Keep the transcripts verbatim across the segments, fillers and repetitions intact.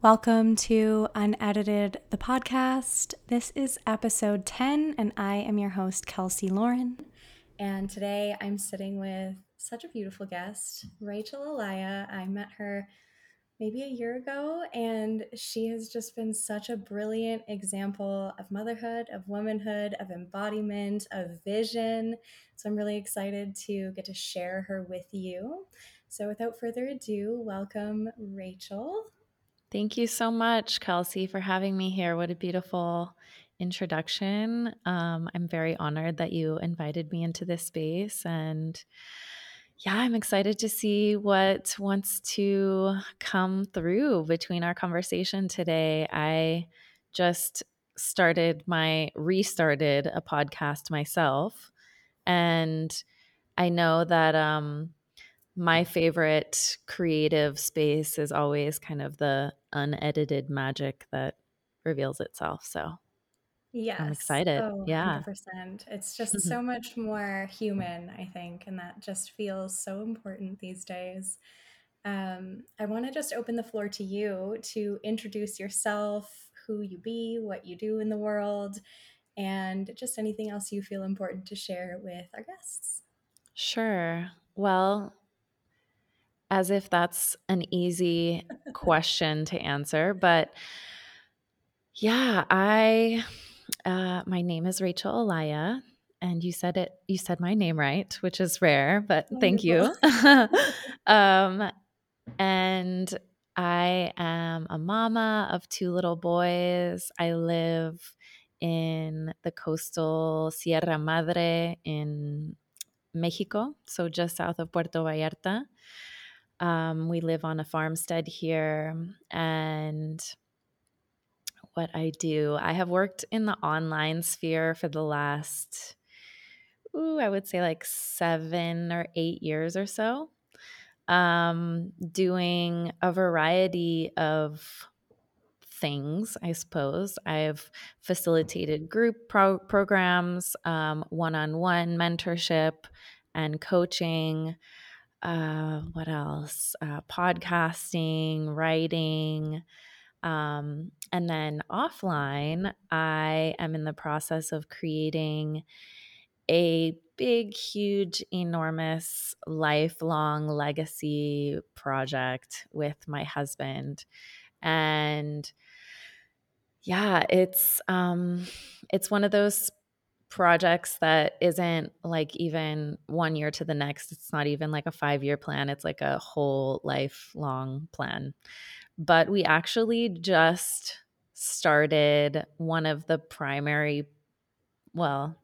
Welcome to Unedited, the podcast. This is episode ten, and I am your host, Kelsey Lauren. And today I'm sitting with such a beautiful guest, Rachel Alaya. I met her maybe a year ago, and she has just been such a brilliant example of motherhood, of womanhood, of embodiment, of vision. So I'm really excited to get to share her with you. So without further ado, welcome, Rachel. Thank you so much, Kelsey, for having me here. What a beautiful introduction. Um, I'm very honored that you invited me into this space, and yeah, I'm excited to see what wants to come through between our conversation today. I just started my, restarted a podcast myself, and I know that um, my favorite creative space is always kind of the unedited magic that reveals itself, so yes. I'm excited. Oh, yeah. one hundred percent. It's just mm-hmm. so much more human, I think, and that just feels so important these days. Um, I want to just open the floor to you to introduce yourself, who you be, what you do in the world, and just anything else you feel important to share with our guests. Sure. Well, as if that's an easy question to answer, but yeah, I... Uh, my name is Rachel Olaya, and you said it, you said my name right, which is rare, but thank you. um, and I am a mama of two little boys. I live in the coastal Sierra Madre in Mexico, so just south of Puerto Vallarta. Um, we live on a farmstead here, and what I do. I have worked in the online sphere for the last, ooh, I would say like seven or eight years or so, um, doing a variety of things, I suppose. I've facilitated group pro- programs, um, one-on-one mentorship and coaching. Uh, what else? Uh, podcasting, writing. Um, and then offline, I am in the process of creating a big, huge, enormous, lifelong legacy project with my husband. And yeah, it's, um, it's one of those projects that isn't like even one year to the next. It's not even like a five-year plan. It's like a whole lifelong plan. But we actually just started one of the primary, well,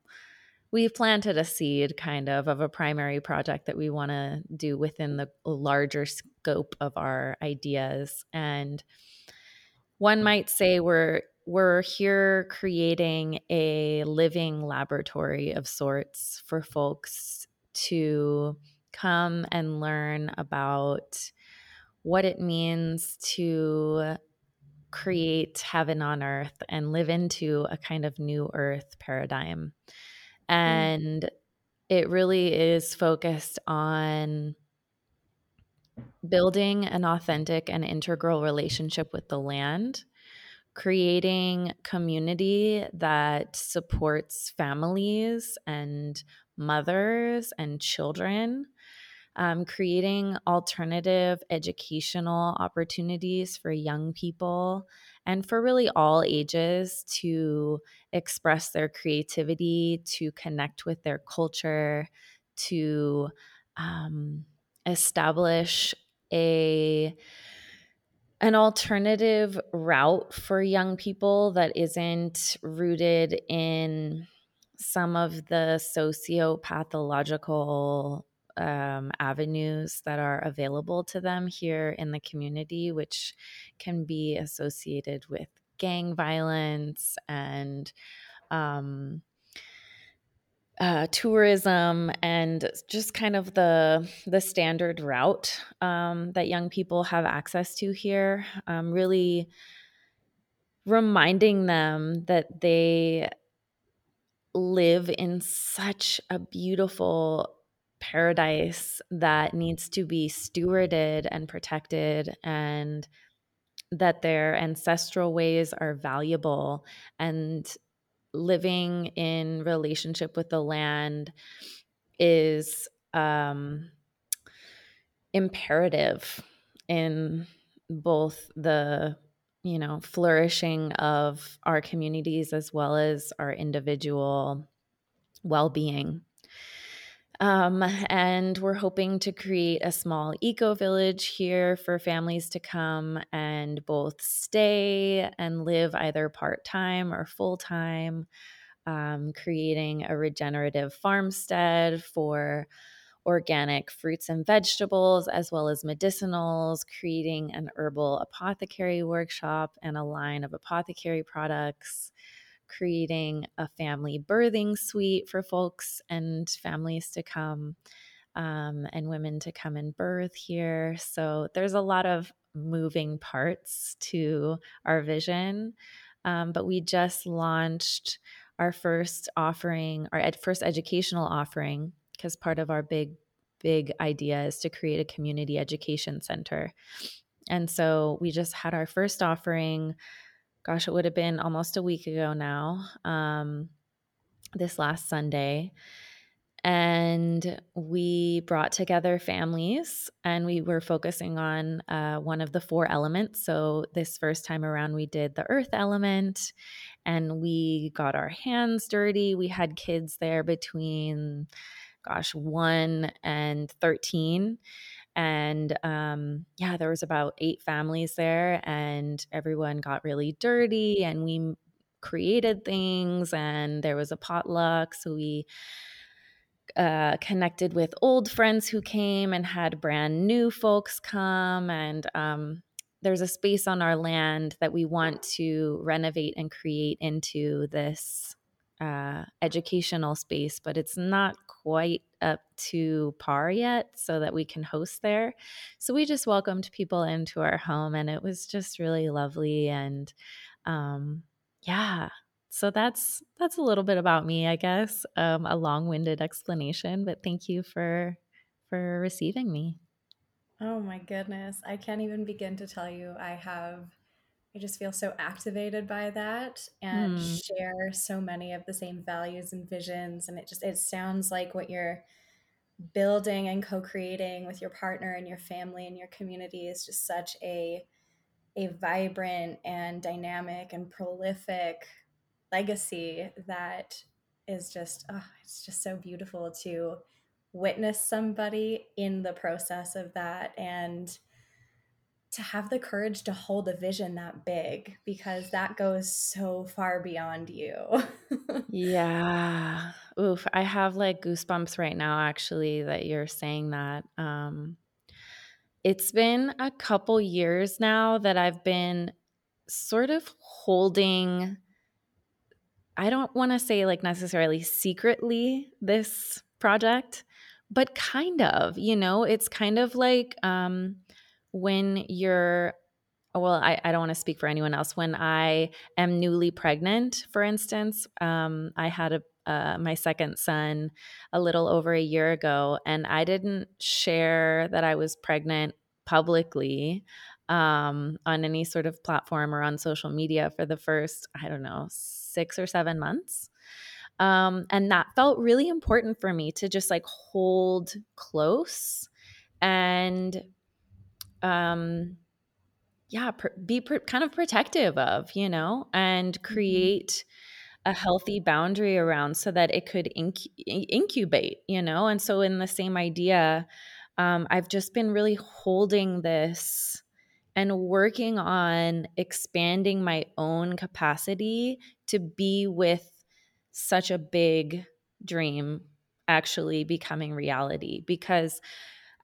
we planted a seed kind of of a primary project that we want to do within the larger scope of our ideas. And one might say we're we're here creating a living laboratory of sorts for folks to come and learn about what it means to create heaven on earth and live into a kind of new earth paradigm. And mm. it really is focused on building an authentic and integral relationship with the land, creating community that supports families and mothers and children, Um, creating alternative educational opportunities for young people and for really all ages to express their creativity, to connect with their culture, to um, establish a an alternative route for young people that isn't rooted in some of the sociopathological Um, avenues that are available to them here in the community, which can be associated with gang violence and um, uh, tourism and just kind of the the standard route um, that young people have access to here. Um, really reminding them that they live in such a beautiful paradise that needs to be stewarded and protected, and that their ancestral ways are valuable, and living in relationship with the land is um, imperative in both the, you know, flourishing of our communities as well as our individual well-being. Um, and we're hoping to create a small eco-village here for families to come and both stay and live either part-time or full-time, um, creating a regenerative farmstead for organic fruits and vegetables as well as medicinals, creating an herbal apothecary workshop and a line of apothecary products, creating a family birthing suite for folks and families to come, um, and women to come and birth here. So there's a lot of moving parts to our vision, um, but we just launched our first offering, our ed- first educational offering, because part of our big, big idea is to create a community education center. And so we just had our first offering. Gosh, it would have been almost a week ago now, um, this last Sunday. And we brought together families, and we were focusing on uh, one of the four elements. So this first time around, we did the earth element, and we got our hands dirty. We had kids there between, gosh, one and thirteen. And um, yeah, there was about eight families there, and everyone got really dirty, and we created things, and there was a potluck. So we uh, connected with old friends who came and had brand new folks come. And um, there's a space on our land that we want to renovate and create into this uh, educational space, but it's not quite up to par yet so that we can host there. So we just welcomed people into our home, and it was just really lovely. And um, yeah, so that's that's a little bit about me, I guess. Um, a long-winded explanation, but thank you for for receiving me. Oh my goodness. I can't even begin to tell you. I have I just feel so activated by that, and mm. share so many of the same values and visions. And it just, it sounds like what you're building and co-creating with your partner and your family and your community is just such a, a vibrant and dynamic and prolific legacy that is just, oh, it's just so beautiful to witness somebody in the process of that, and to have the courage to hold a vision that big, because that goes so far beyond you. Yeah. Oof. I have like goosebumps right now, actually, that you're saying that. Um, it's been a couple years now that I've been sort of holding, I don't want to say like necessarily secretly this project, but kind of, you know, it's kind of like, um, when you're, well, I, I don't want to speak for anyone else. When I am newly pregnant, for instance, um, I had a uh, my second son a little over a year ago, and I didn't share that I was pregnant publicly um, on any sort of platform or on social media for the first, I don't know, six or seven months. Um, and that felt really important for me to just like hold close and Um, yeah, pr- be pr- kind of protective of, you know, and create a healthy boundary around so that it could inc- incubate, you know. And so in the same idea, um, I've just been really holding this and working on expanding my own capacity to be with such a big dream actually becoming reality, because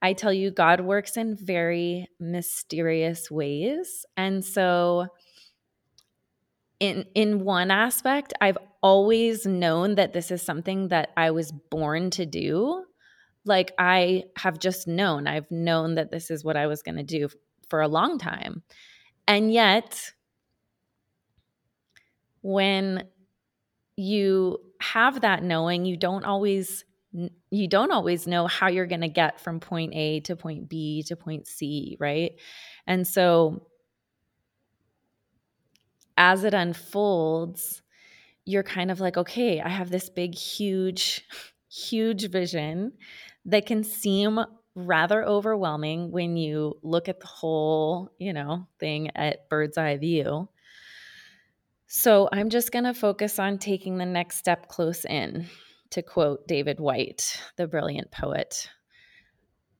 I tell you, God works in very mysterious ways. And so in in one aspect, I've always known that this is something that I was born to do. Like I have just known. I've known that this is what I was going to do f- for a long time. And yet when you have that knowing, you don't always – you don't always know how you're going to get from point A to point B to point C, right? And so as it unfolds, you're kind of like, okay, I have this big, huge, huge vision that can seem rather overwhelming when you look at the whole, you know, thing at bird's eye view. So I'm just going to focus on taking the next step close in. To quote David White, the brilliant poet,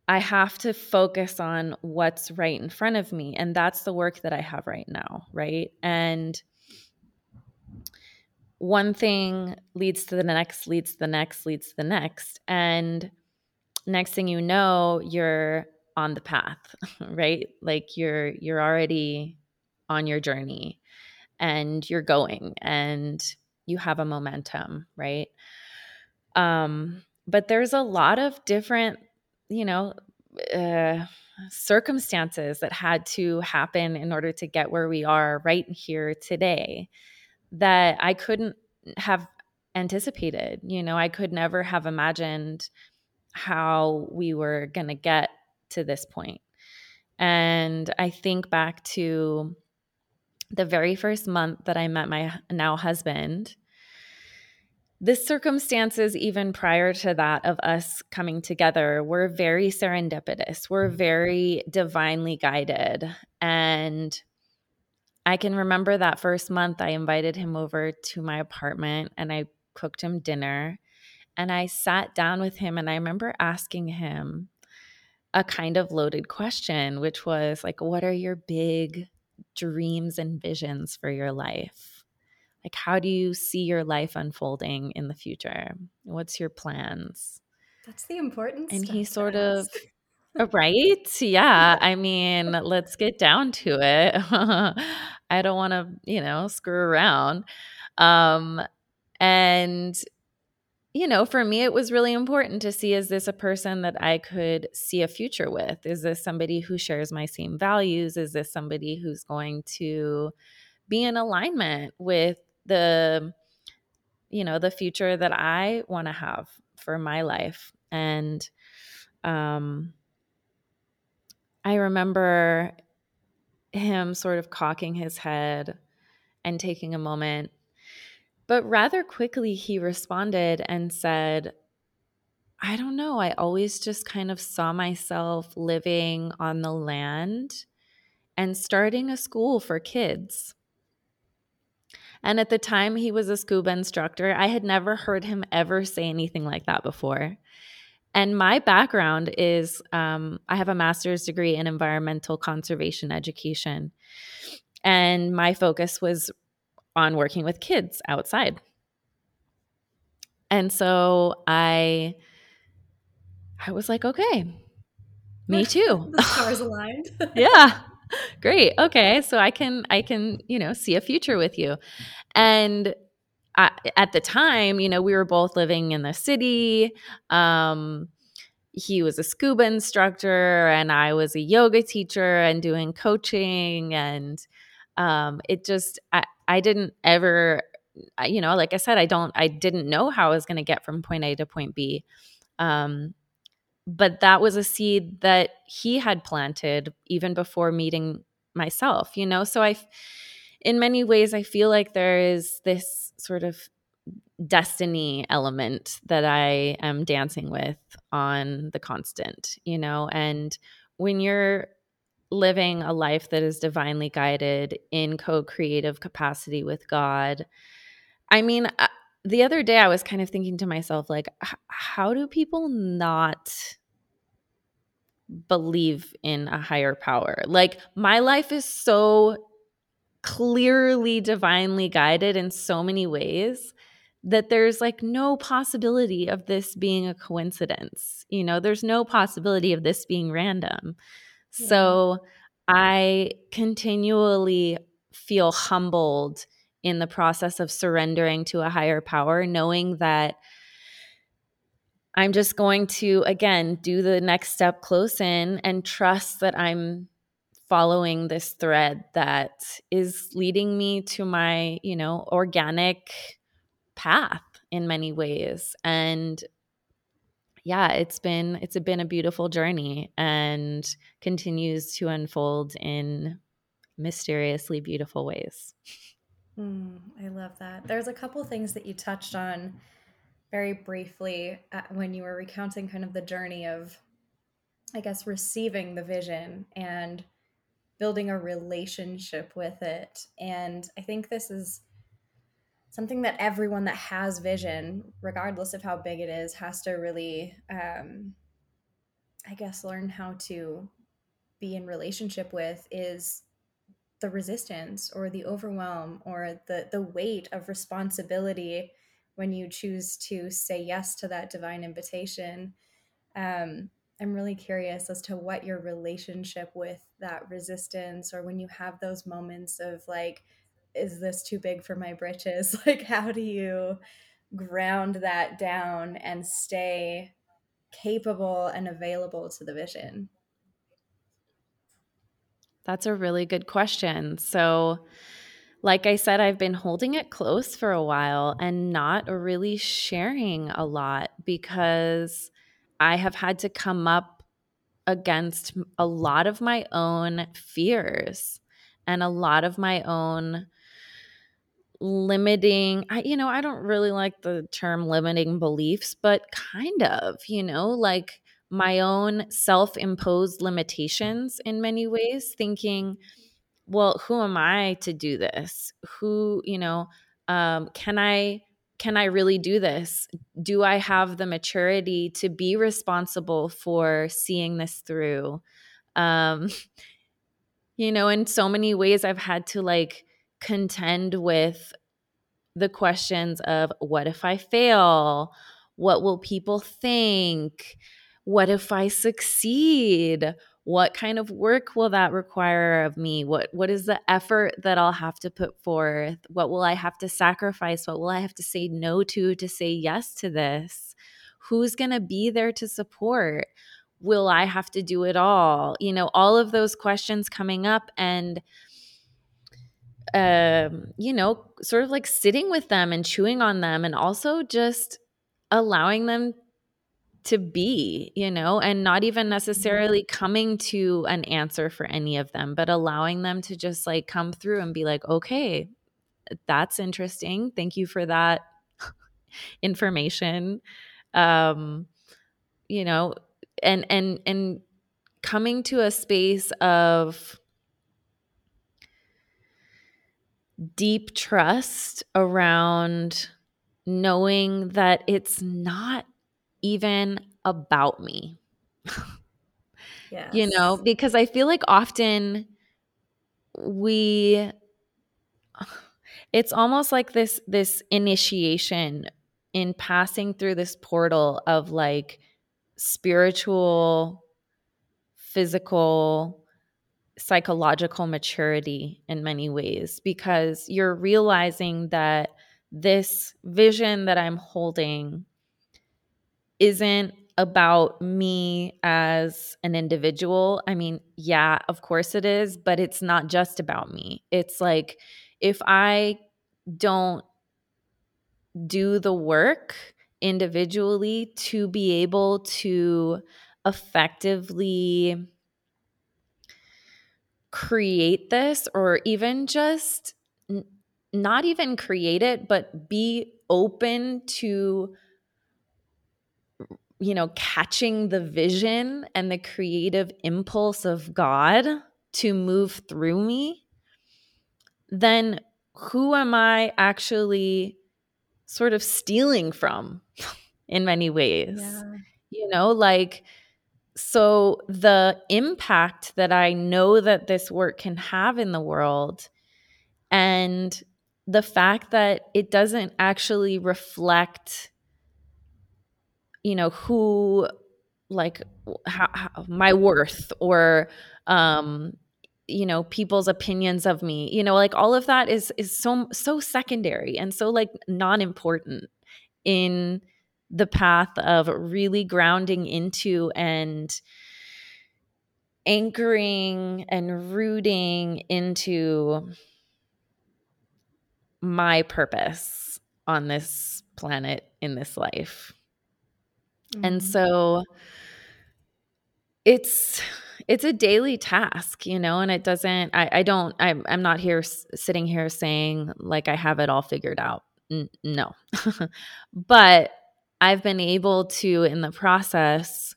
I have to focus on what's right in front of me. And that's the work that I have right now, right? And one thing leads to the next, leads to the next, leads to the next. And next thing you know, you're on the path, right? Like you're you're already on your journey and you're going and you have a momentum, right? Um, but there's a lot of different, you know, uh, circumstances that had to happen in order to get where we are right here today that I couldn't have anticipated. You know, I could never have imagined how we were going to get to this point. And I think back to the very first month that I met my now husband. The circumstances even prior to that of us coming together were very serendipitous, were very divinely guided. And I can remember that first month I invited him over to my apartment and I cooked him dinner and I sat down with him and I remember asking him a kind of loaded question, which was like, what are your big dreams and visions for your life? Like, how do you see your life unfolding in the future? What's your plans? That's the important and stuff. And he sort of, right? Yeah. I mean, let's get down to it. I don't want to, you know, screw around. Um, and, you know, for me, it was really important to see, is this a person that I could see a future with? Is this somebody who shares my same values? Is this somebody who's going to be in alignment with the, you know, the future that I want to have for my life. And um, I remember him sort of cocking his head and taking a moment, but rather quickly he responded and said, I don't know. I always just kind of saw myself living on the land and starting a school for kids. And at the time, he was a scuba instructor. I had never heard him ever say anything like that before. And my background is um, I have a master's degree in environmental conservation education. And my focus was on working with kids outside. And so I, I was like, okay, me too. The stars aligned. Yeah. Great. Okay. So I can, I can, you know, see a future with you. And I, at the time, you know, we were both living in the city. Um, he was a scuba instructor and I was a yoga teacher and doing coaching. And um, it just, I, I didn't ever, you know, like I said, I don't, I didn't know how I was going to get from point A to point B. Um, But that was a seed that he had planted even before meeting myself, you know? So I, in many ways, I feel like there is this sort of destiny element that I am dancing with on the constant, you know? And when you're living a life that is divinely guided in co-creative capacity with God, I mean, I, the other day I was kind of thinking to myself, like, h- how do people not believe in a higher power? Like, my life is so clearly divinely guided in so many ways that there's like no possibility of this being a coincidence. You know, there's no possibility of this being random. Yeah. So I continually feel humbled in the process of surrendering to a higher power, knowing that I'm just going to, again, do the next step close in and trust that I'm following this thread that is leading me to my, you know, organic path in many ways. And yeah, it's been, it's been a beautiful journey and continues to unfold in mysteriously beautiful ways. Mm, I love that. There's a couple things that you touched on very briefly at, when you were recounting kind of the journey of, I guess, receiving the vision and building a relationship with it. And I think this is something that everyone that has vision, regardless of how big it is, has to really, um, I guess, learn how to be in relationship with, is the resistance or the overwhelm or the, the weight of responsibility when you choose to say yes to that divine invitation. Um, I'm really curious as to what your relationship with that resistance, or when you have those moments of like, is this too big for my britches? Like, how do you ground that down and stay capable and available to the vision? That's a really good question. So like I said, I've been holding it close for a while and not really sharing a lot, because I have had to come up against a lot of my own fears and a lot of my own limiting, I, you know, I don't really like the term limiting beliefs, but kind of, you know, like my own self-imposed limitations in many ways, thinking, well, who am I to do this? Who, you know, um, can I can I really do this? Do I have the maturity to be responsible for seeing this through? Um, you know, in so many ways I've had to like contend with the questions of, what if I fail? What will people think? What if I succeed? What kind of work will that require of me? What What is the effort that I'll have to put forth? What will I have to sacrifice? What will I have to say no to to say yes to this? Who's going to be there to support? Will I have to do it all? You know, all of those questions coming up, and um, you know, sort of like sitting with them and chewing on them, and also just allowing them to be, you know, and not even necessarily coming to an answer for any of them, but allowing them to just like come through and be like, okay, that's interesting. Thank you for that information. Um, you know, and, and, and coming to a space of deep trust around knowing that it's not even about me. Yes. You know, because I feel like often we, it's almost like this, this initiation in passing through this portal of like spiritual, physical, psychological maturity in many ways, because you're realizing that this vision that I'm holding isn't about me as an individual. I mean, yeah, of course it is, but it's not just about me. It's like, if I don't do the work individually to be able to effectively create this, or even just n- not even create it, but be open to, you know, catching the vision and the creative impulse of God to move through me, then who am I actually sort of stealing from in many ways? Yeah. You know, like, so the impact that I know that this work can have in the world, and the fact that it doesn't actually reflect, you know, who, like, how, how, my worth, or, um, you know, people's opinions of me, you know, like all of that is, is so, so secondary and so like non-important in the path of really grounding into and anchoring and rooting into my purpose on this planet, in this life. And so it's it's a daily task, you know, and it doesn't, I, I don't, I'm, I'm not here sitting here saying like I have it all figured out. N- no, but I've been able to, in the process,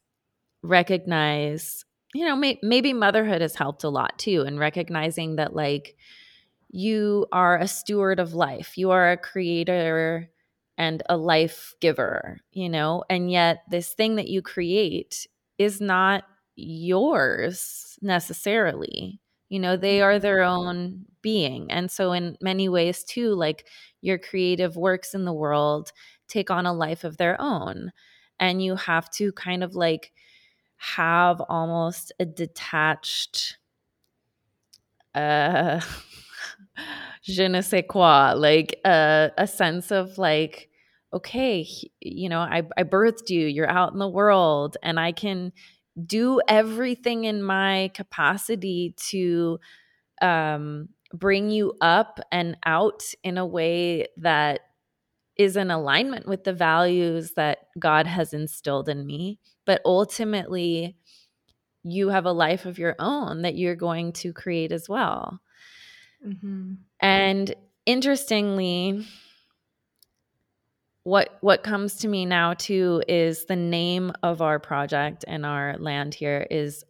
recognize, you know, may- maybe motherhood has helped a lot too. And recognizing that like you are a steward of life, you are a creator and a life giver, you know, and yet this thing that you create is not yours necessarily. You know, they are their own being. And so in many ways too, like your creative works in the world take on a life of their own. And you have to kind of like have almost a detached uh je ne sais quoi, like uh, a sense of like, okay, you know, I, I birthed you, you're out in the world, and I can do everything in my capacity to um, bring you up and out in a way that is in alignment with the values that God has instilled in me. But ultimately, you have a life of your own that you're going to create as well. Mm-hmm. And interestingly, what what comes to me now too is the name of our project and our land here is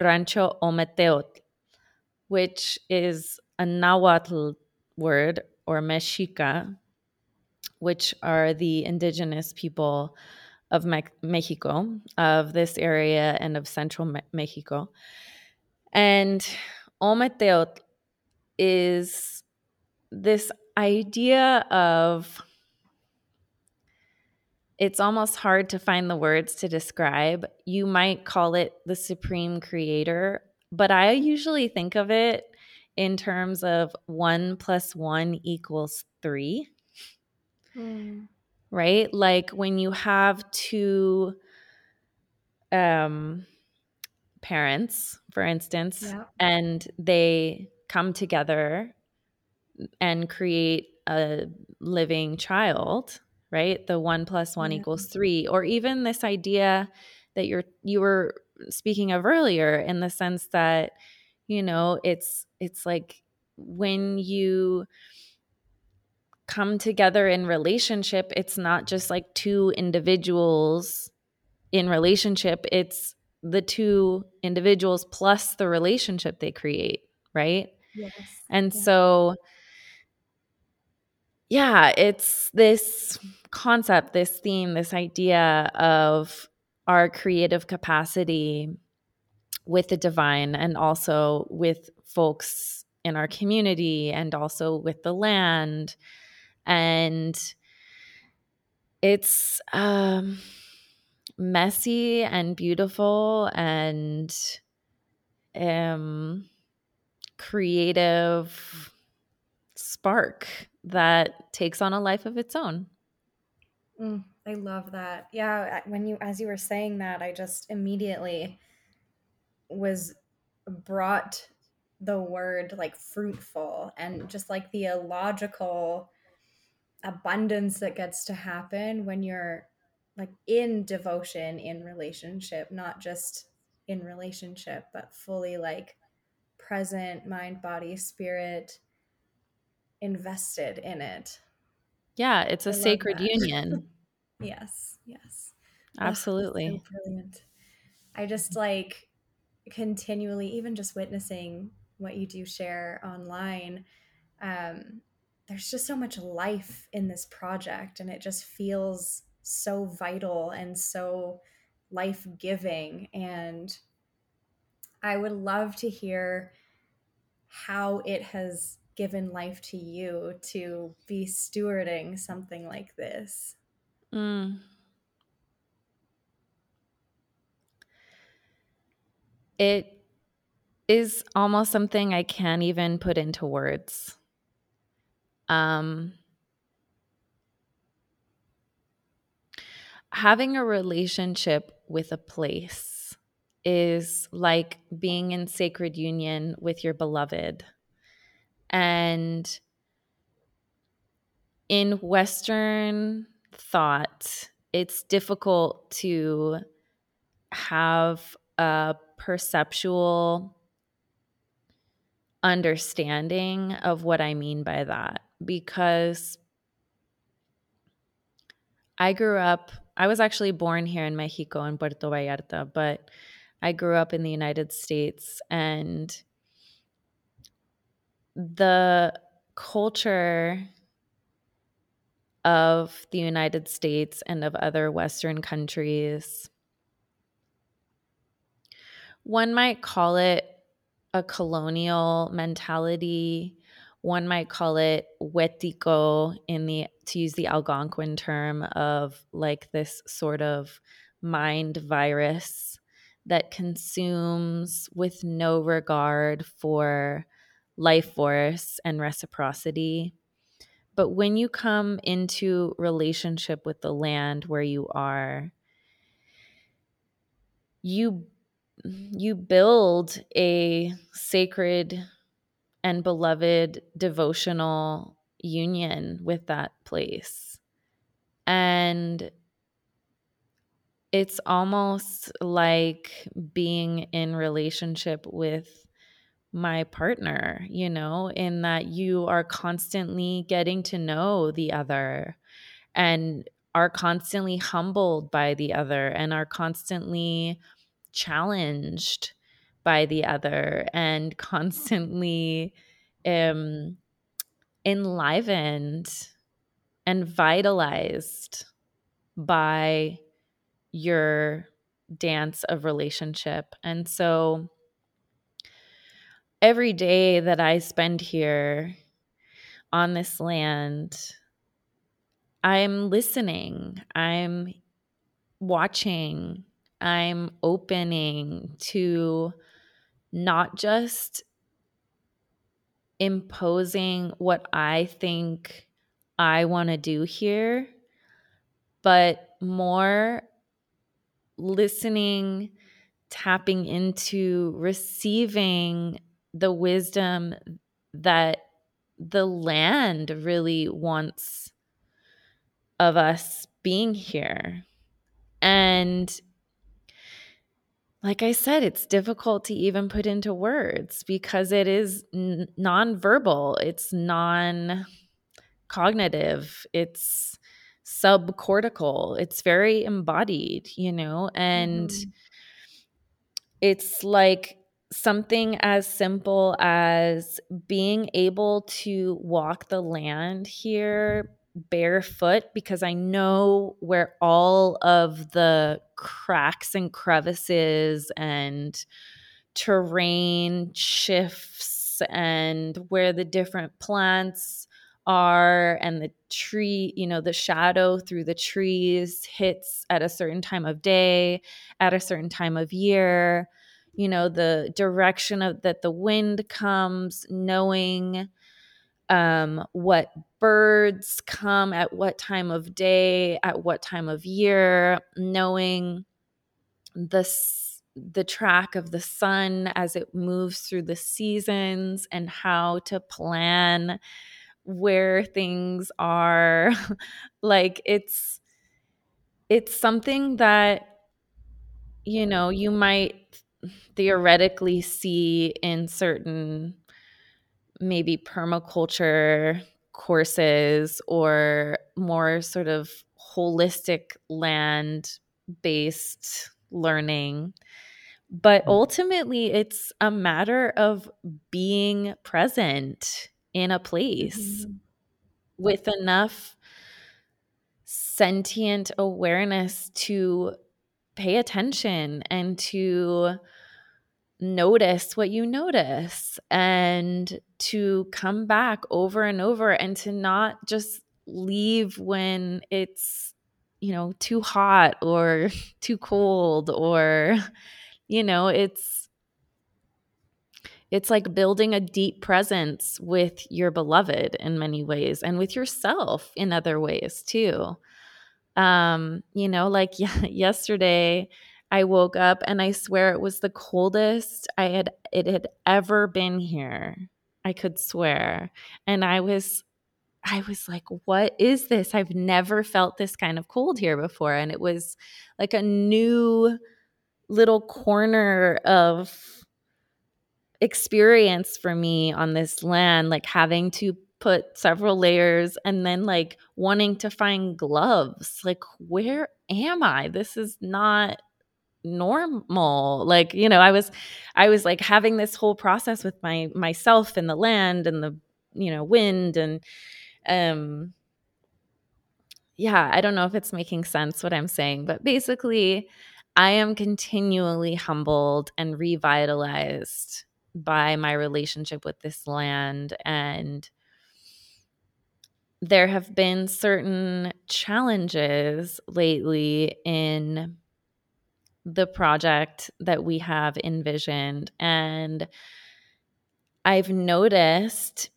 Rancho Ometeotl, which is a Nahuatl word, or Mexica, which are the indigenous people of Me- Mexico, of this area and of central Me- Mexico. And Ometeotl is this idea of, it's almost hard to find the words to describe. You might call it the supreme creator, but I usually think of it in terms of one plus one equals three, mm. right? Like when you have two um, parents, for instance, yeah. and they come together and create a living child, right? The one plus one yeah. equals three, or even this idea that you're you were speaking of earlier, in the sense that, you know, it's it's like when you come together in relationship, it's not just like two individuals in relationship, it's the two individuals plus the relationship they create, right? Yes. And yeah. so, yeah, it's this concept, this theme, this idea of our creative capacity with the divine, and also with folks in our community, and also with the land. And it's um, messy and beautiful and um. creative spark that takes on a life of its own. Mm, I love that. Yeah. When you, as you were saying that, I just immediately was brought the word like fruitful, and just like the illogical abundance that gets to happen when you're like in devotion, in relationship, not just in relationship, but fully like present, mind, body, spirit, invested in it. Yeah, it's a sacred union. Yes, yes. Absolutely. Oh, so brilliant. I just like continually, even just witnessing what you do share online, um, there's just so much life in this project, and it just feels so vital and so life-giving. And I would love to hear how it has given life to you to be stewarding something like this. Mm. It is almost something I can't even put into words. Um, having a relationship with a place is like being in sacred union with your beloved. And in Western thought, it's difficult to have a perceptual understanding of what I mean by that, because I grew up, I was actually born here in Mexico, in Puerto Vallarta, but I grew up in the United States, and the culture of the United States and of other Western countries, one might call it a colonial mentality. One might call it wetiko, in the, to use the Algonquin term, of like this sort of mind virus that consumes with no regard for life force and reciprocity. But when you come into relationship with the land where you are, you you build a sacred and beloved devotional union with that place. And it's almost like being in relationship with my partner, you know, in that you are constantly getting to know the other and are constantly humbled by the other and are constantly challenged by the other and constantly um, enlivened and vitalized by your dance of relationship. And so every day that I spend here on this land, I'm listening, I'm watching, I'm opening to not just imposing what I think I want to do here, but more listening, tapping into, receiving the wisdom that the land really wants of us being here. And like I said, it's difficult to even put into words because it is n- nonverbal. It's non-cognitive. It's subcortical. It's very embodied, you know, and mm-hmm. it's like something as simple as being able to walk the land here barefoot, because I know where all of the cracks and crevices and terrain shifts and where the different plants are and the tree, you know, the shadow through the trees hits at a certain time of day, at a certain time of year, you know, the direction of that the wind comes, knowing Um, what birds come at what time of day, at what time of year, knowing the, the track of the sun as it moves through the seasons, and how to plan where things are. Like it's, it's something that, you know, you might theoretically see in certain maybe permaculture courses or more sort of holistic land-based learning. But ultimately, it's a matter of being present in a place mm-hmm. with enough sentient awareness to pay attention and to notice what you notice, and to come back over and over, and to not just leave when it's, you know, too hot or too cold, or, you know, it's, it's like building a deep presence with your beloved in many ways, and with yourself in other ways too. Um, you know, like y- yesterday, I woke up and I swear it was the coldest I had it had ever been here. I could swear. And I was I was like, what is this? I've never felt this kind of cold here before. And it was like a new little corner of experience for me on this land, like having to put several layers and then like wanting to find gloves. Like, where am I? This is not normal. Like, you know, I was, I was like having this whole process with my, myself and the land and the, you know, wind and, um, yeah, I don't know if it's making sense what I'm saying, but basically I am continually humbled and revitalized by my relationship with this land. And there have been certain challenges lately in the project that we have envisioned. And I've noticed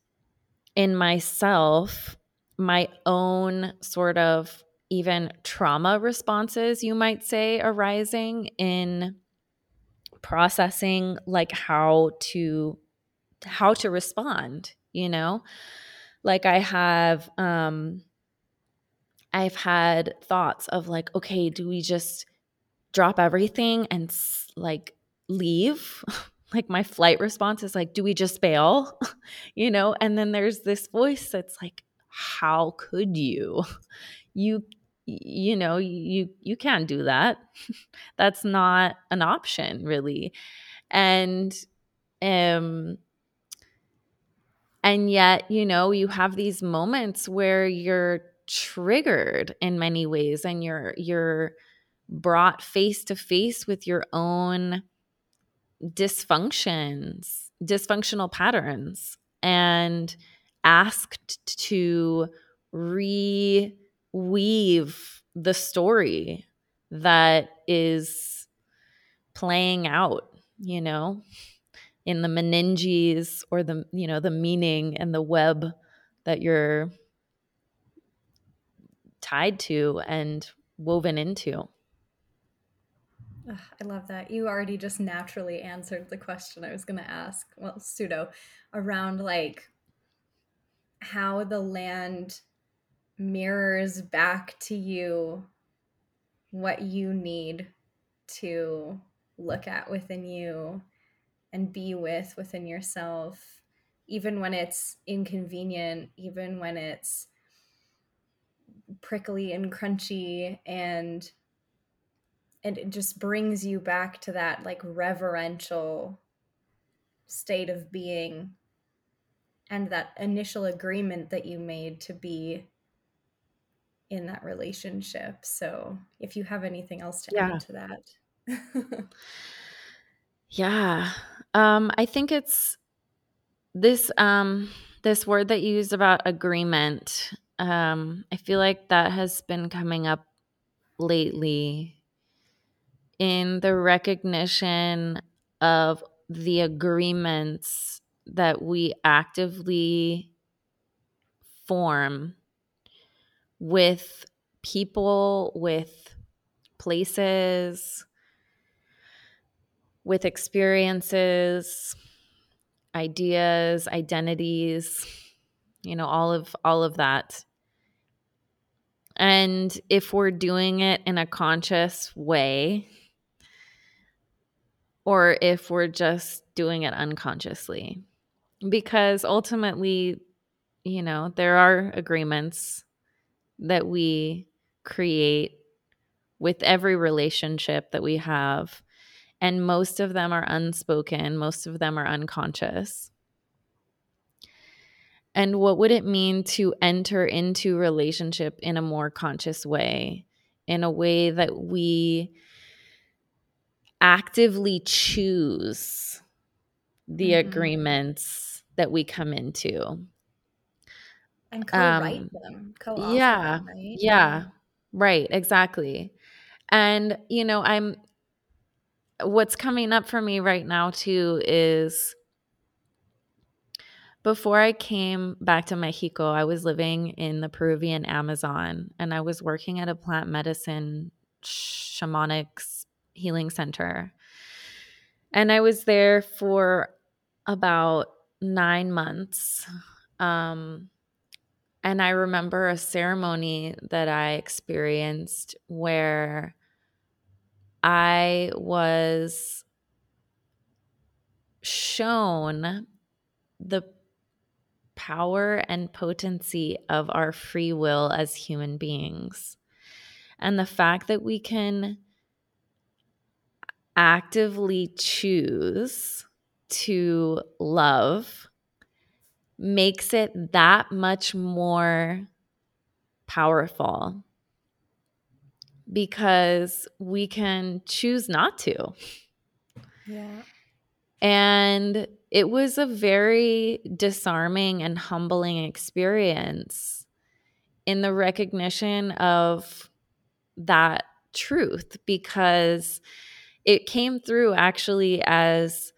in myself my own sort of even trauma responses, you might say, arising in processing like how to how to respond, you know? Like I have um, I've had thoughts of like, okay, do we just drop everything and like leave? Like my flight response is like, do we just bail? You know? And then there's this voice that's like, how could you? You, you know, you, you can't do that. That's not an option, really. And, um, and yet, you know, you have these moments where you're triggered in many ways and you're, you're brought face to face with your own dysfunctions, dysfunctional patterns, and asked to reweave the story that is playing out, you know, in the meninges or the, you know, the meaning and the web that you're tied to and woven into. I love that. You already just naturally answered the question I was going to ask, well, pseudo, around like how the land mirrors back to you what you need to look at within you and be with within yourself, even when it's inconvenient, even when it's prickly and crunchy, and And it just brings you back to that like reverential state of being and that initial agreement that you made to be in that relationship. So if you have anything else to yeah. add to that. yeah. Um, I think it's this, um, this word that you used about agreement. Um, I feel like that has been coming up lately, in the recognition of the agreements that we actively form with people, with places, with experiences, ideas, identities, you know, all of all of that. And if we're doing it in a conscious way, or if we're just doing it unconsciously. Because ultimately, you know, there are agreements that we create with every relationship that we have, and most of them are unspoken, most of them are unconscious. And what would it mean to enter into relationship in a more conscious way, in a way that we actively choose the mm-hmm. agreements that we come into and co-write um, them, co-author yeah, them, right? yeah, right, exactly. And you know, I'm. What's coming up for me right now too is before I came back to Mexico, I was living in the Peruvian Amazon, and I was working at a plant medicine shamanic healing center. And I was there for about nine months. Um, and I remember a ceremony that I experienced where I was shown the power and potency of our free will as human beings. And the fact that we can actively choose to love makes it that much more powerful, because we can choose not to. Yeah. And it was a very disarming and humbling experience in the recognition of that truth, because it came through actually as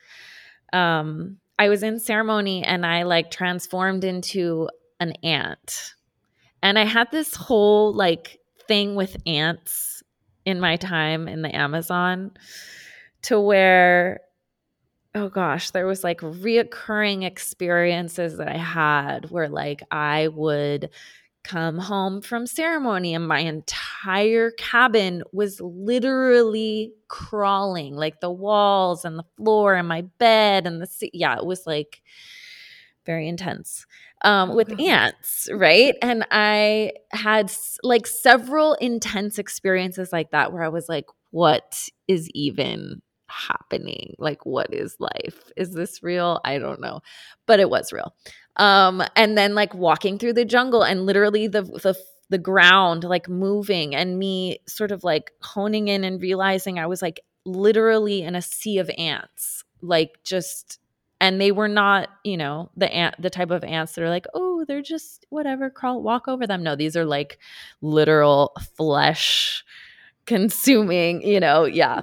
um, I was in ceremony and I like transformed into an ant. And I had this whole like thing with ants in my time in the Amazon to where – oh gosh, there was like reoccurring experiences that I had where like I would come home from ceremony and my entire cabin was literally crawling, like the walls and the floor and my bed and the sea. Yeah, it was like very intense um, with ants, right? And I had like several intense experiences like that where I was like, what is even happening? Like, what is life? Is this real? I don't know, but it was real. Um, and then like walking through the jungle and literally the, the, the ground like moving and me sort of like honing in and realizing I was like literally in a sea of ants, like just, and they were not, you know, the ant, the type of ants that are like, oh, they're just whatever, crawl, walk over them. No, these are like literal flesh consuming, you know, yeah.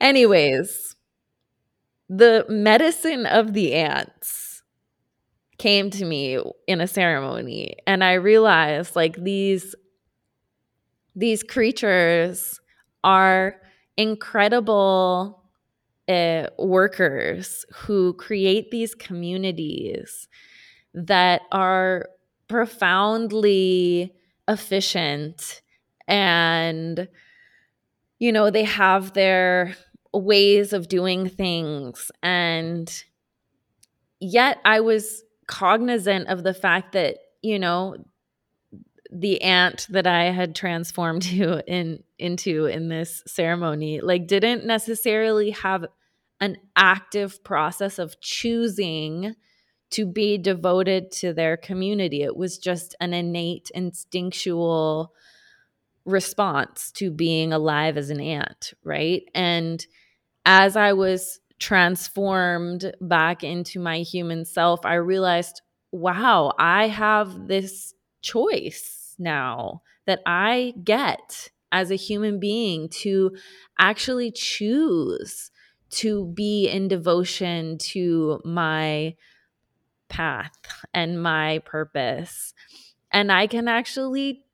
Anyways, the medicine of the ants came to me in a ceremony, and I realized like these these creatures are incredible uh, workers who create these communities that are profoundly efficient. And, you know, they have their ways of doing things. And yet I was cognizant of the fact that, you know, the ant that I had transformed to in, into in this ceremony, like didn't necessarily have an active process of choosing to be devoted to their community. It was just an innate, instinctual response to being alive as an ant, right? And as I was transformed back into my human self, I realized, wow, I have this choice now that I get as a human being to actually choose to be in devotion to my path and my purpose. And I can actually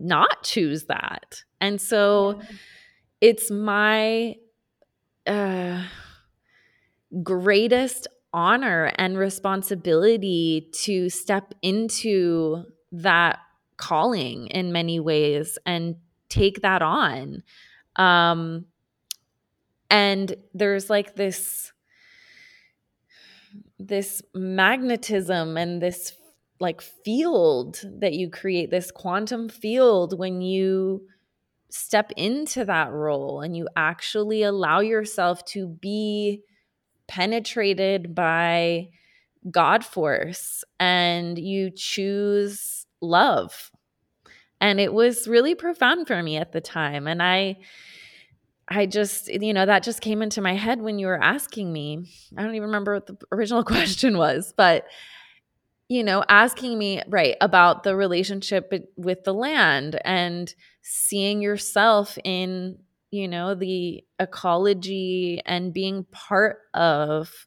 not choose that. And so yeah. It's my uh, greatest honor and responsibility to step into that calling in many ways and take that on. Um, and there's like this, this magnetism and this like field that you create, this quantum field, when you step into that role and you actually allow yourself to be penetrated by God force and you choose love. And it was really profound for me at the time. And I I just, you know, that just came into my head when you were asking me. I don't even remember what the original question was, but you know, asking me, right, about the relationship with the land and seeing yourself in, you know, the ecology and being part of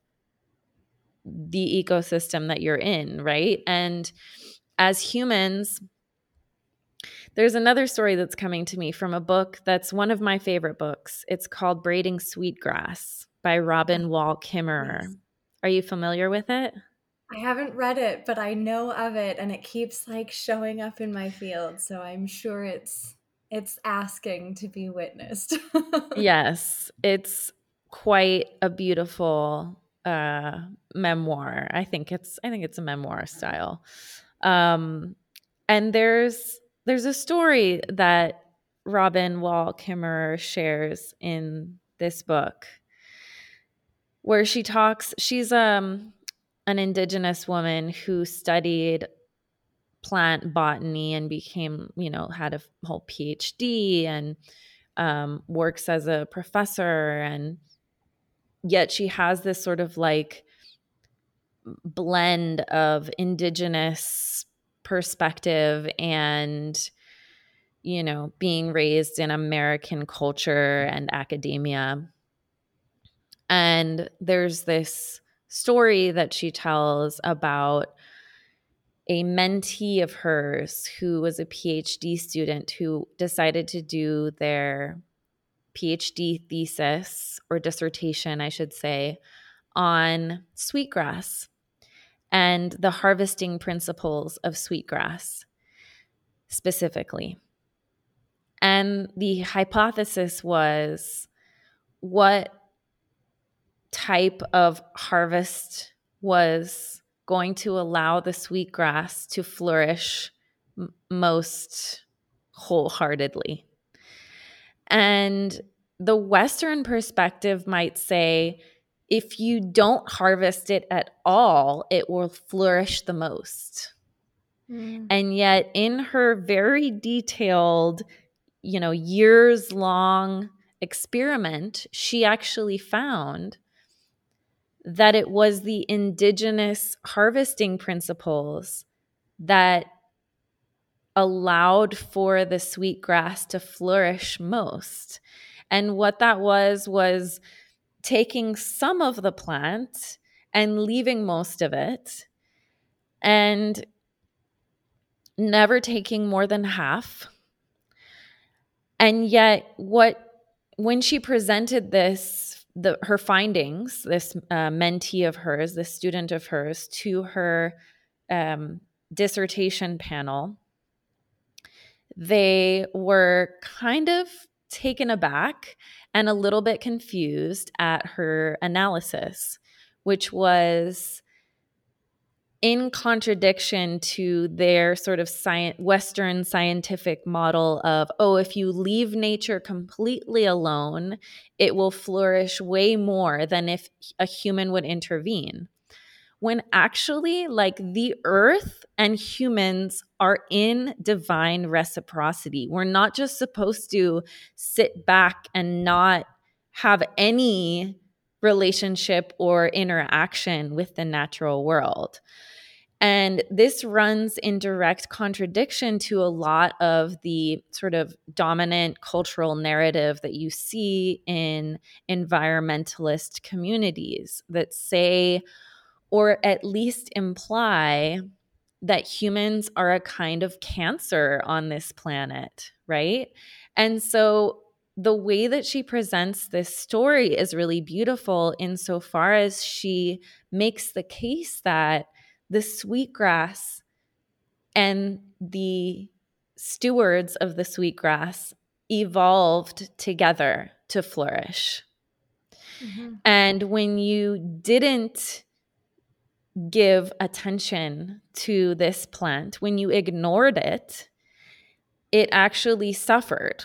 the ecosystem that you're in, right? And as humans, there's another story that's coming to me from a book that's one of my favorite books. It's called Braiding Sweetgrass by Robin Wall Kimmerer. Yes. Are you familiar with it? I haven't read it, but I know of it, and it keeps like showing up in my field. So I'm sure it's It's asking to be witnessed. Yes, it's quite a beautiful uh, memoir. I think it's I think it's a memoir style. Um, and there's there's a story that Robin Wall Kimmerer shares in this book where she talks. She's um an indigenous woman who studied plant botany and became, you know, had a whole P H D and um, works as a professor. And yet she has this sort of like blend of indigenous perspective and, you know, being raised in American culture and academia. And there's this story that she tells about a mentee of hers who was a P H D student who decided to do their P H D thesis or dissertation, I should say, on sweetgrass and the harvesting principles of sweetgrass specifically. And the hypothesis was what type of harvest was going to allow the sweetgrass to flourish m- most wholeheartedly. And the Western perspective might say, if you don't harvest it at all, it will flourish the most. Mm. And yet in her very detailed, you know, years-long experiment, she actually found that it was the indigenous harvesting principles that allowed for the sweetgrass to flourish most. And what that was was taking some of the plant and leaving most of it and never taking more than half. And yet what when she presented this The, her findings, this uh, mentee of hers, this student of hers, to her um, dissertation panel, they were kind of taken aback and a little bit confused at her analysis, which was in contradiction to their sort of sci- Western scientific model of, oh, if you leave nature completely alone, it will flourish way more than if a human would intervene. When actually, like, the earth and humans are in divine reciprocity. We're not just supposed to sit back and not have any relationship or interaction with the natural world. And this runs in direct contradiction to a lot of the sort of dominant cultural narrative that you see in environmentalist communities that say, or at least imply, that humans are a kind of cancer on this planet, right? And so the way that she presents this story is really beautiful insofar as she makes the case that the sweetgrass and the stewards of the sweetgrass evolved together to flourish. Mm-hmm. And when you didn't give attention to this plant, when you ignored it, it actually suffered.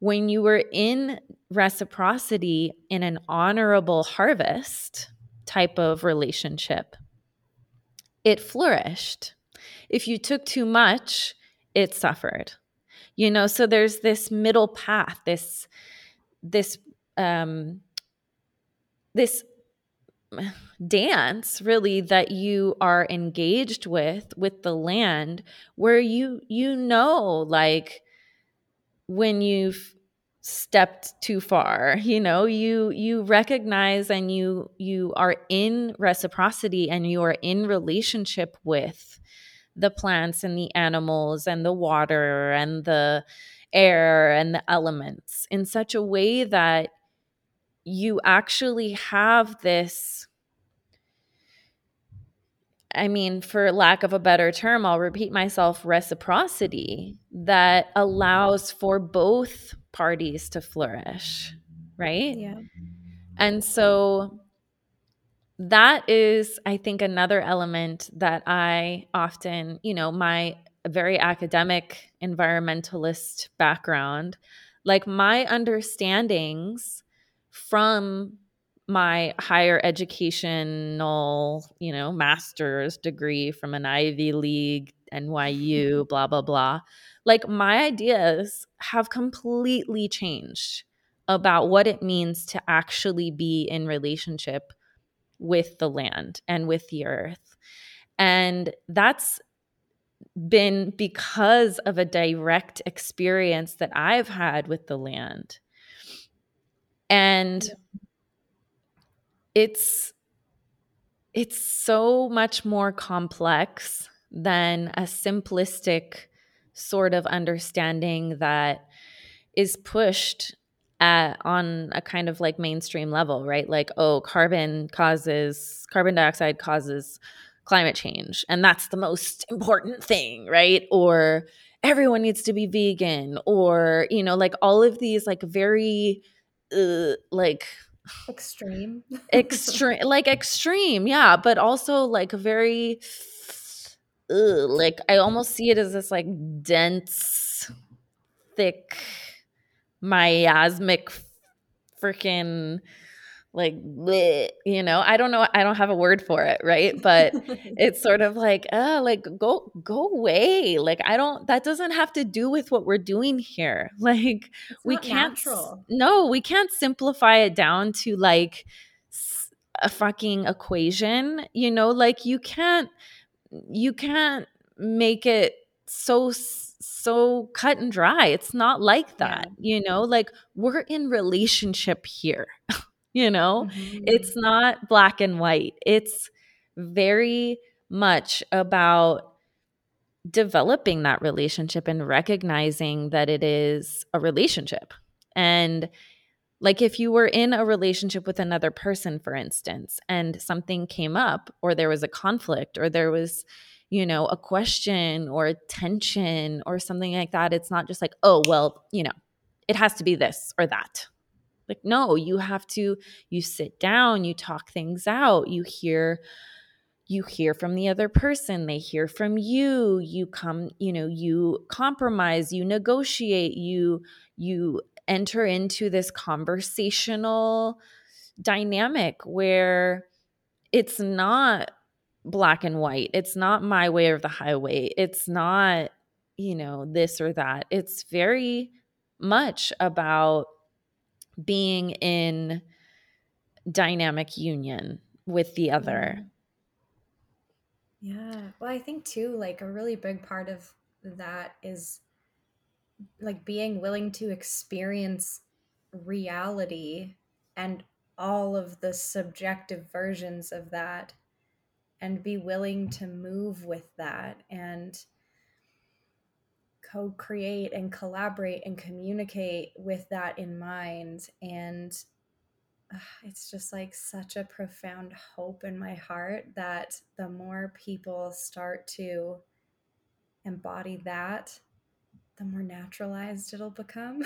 When you were in reciprocity in an honorable harvest type of relationship, it flourished. If you took too much, it suffered. You know, so there's this middle path, this, this, um, this dance really that you are engaged with, with the land where you, you know, like, when you've stepped too far, you know, you you recognize and you you are in reciprocity and you are in relationship with the plants and the animals and the water and the air and the elements in such a way that you actually have this I mean, for lack of a better term, I'll repeat myself, reciprocity that allows for both parties to flourish, right? Yeah. And so that is, I think, another element that I often, you know, my very academic environmentalist background, like my understandings from my higher educational, you know, master's degree from an Ivy League, N Y U, blah, blah, blah. Like my ideas have completely changed about what it means to actually be in relationship with the land and with the earth. And that's been because of a direct experience that I've had with the land. And It's it's so much more complex than a simplistic sort of understanding that is pushed at, on a kind of like mainstream level, right? Like, oh, carbon causes – carbon dioxide causes climate change, and that's the most important thing, right? Or everyone needs to be vegan, or, you know, like all of these like very uh, like – Extreme. extreme. Like extreme, yeah. But also like very – like I almost see it as this like dense, thick, miasmic freaking like – you know? I don't know. I don't have a word for it, right? But it's sort of like, uh, like go, go away. Like I don't – that doesn't have to do with what we're doing here. Like it's we can't natural. No, we can't simplify it down to like a fucking equation, you know? Like you can't – you can't make it so so cut and dry. It's not like that, yeah. You know? Like we're in relationship here. You know, mm-hmm. It's not black and white. It's very much about developing that relationship and recognizing that it is a relationship. And like if you were in a relationship with another person, for instance, and something came up or there was a conflict or there was, you know, a question or a tension or something like that, it's not just like, oh, well, you know, it has to be this or that. Like, no, you have to – you sit down, you talk things out, you hear you hear from the other person, they hear from you, you come – you know, you compromise, you negotiate, you you enter into this conversational dynamic where it's not black and white. It's not my way or the highway. It's not, you know, this or that. It's very much about – being in dynamic union with the other. Yeah. Well, I think too, like a really big part of that is like being willing to experience reality and all of the subjective versions of that and be willing to move with that and co-create and collaborate and communicate with that in mind. And uh, it's just like such a profound hope in my heart that the more people start to embody that, the more naturalized it'll become.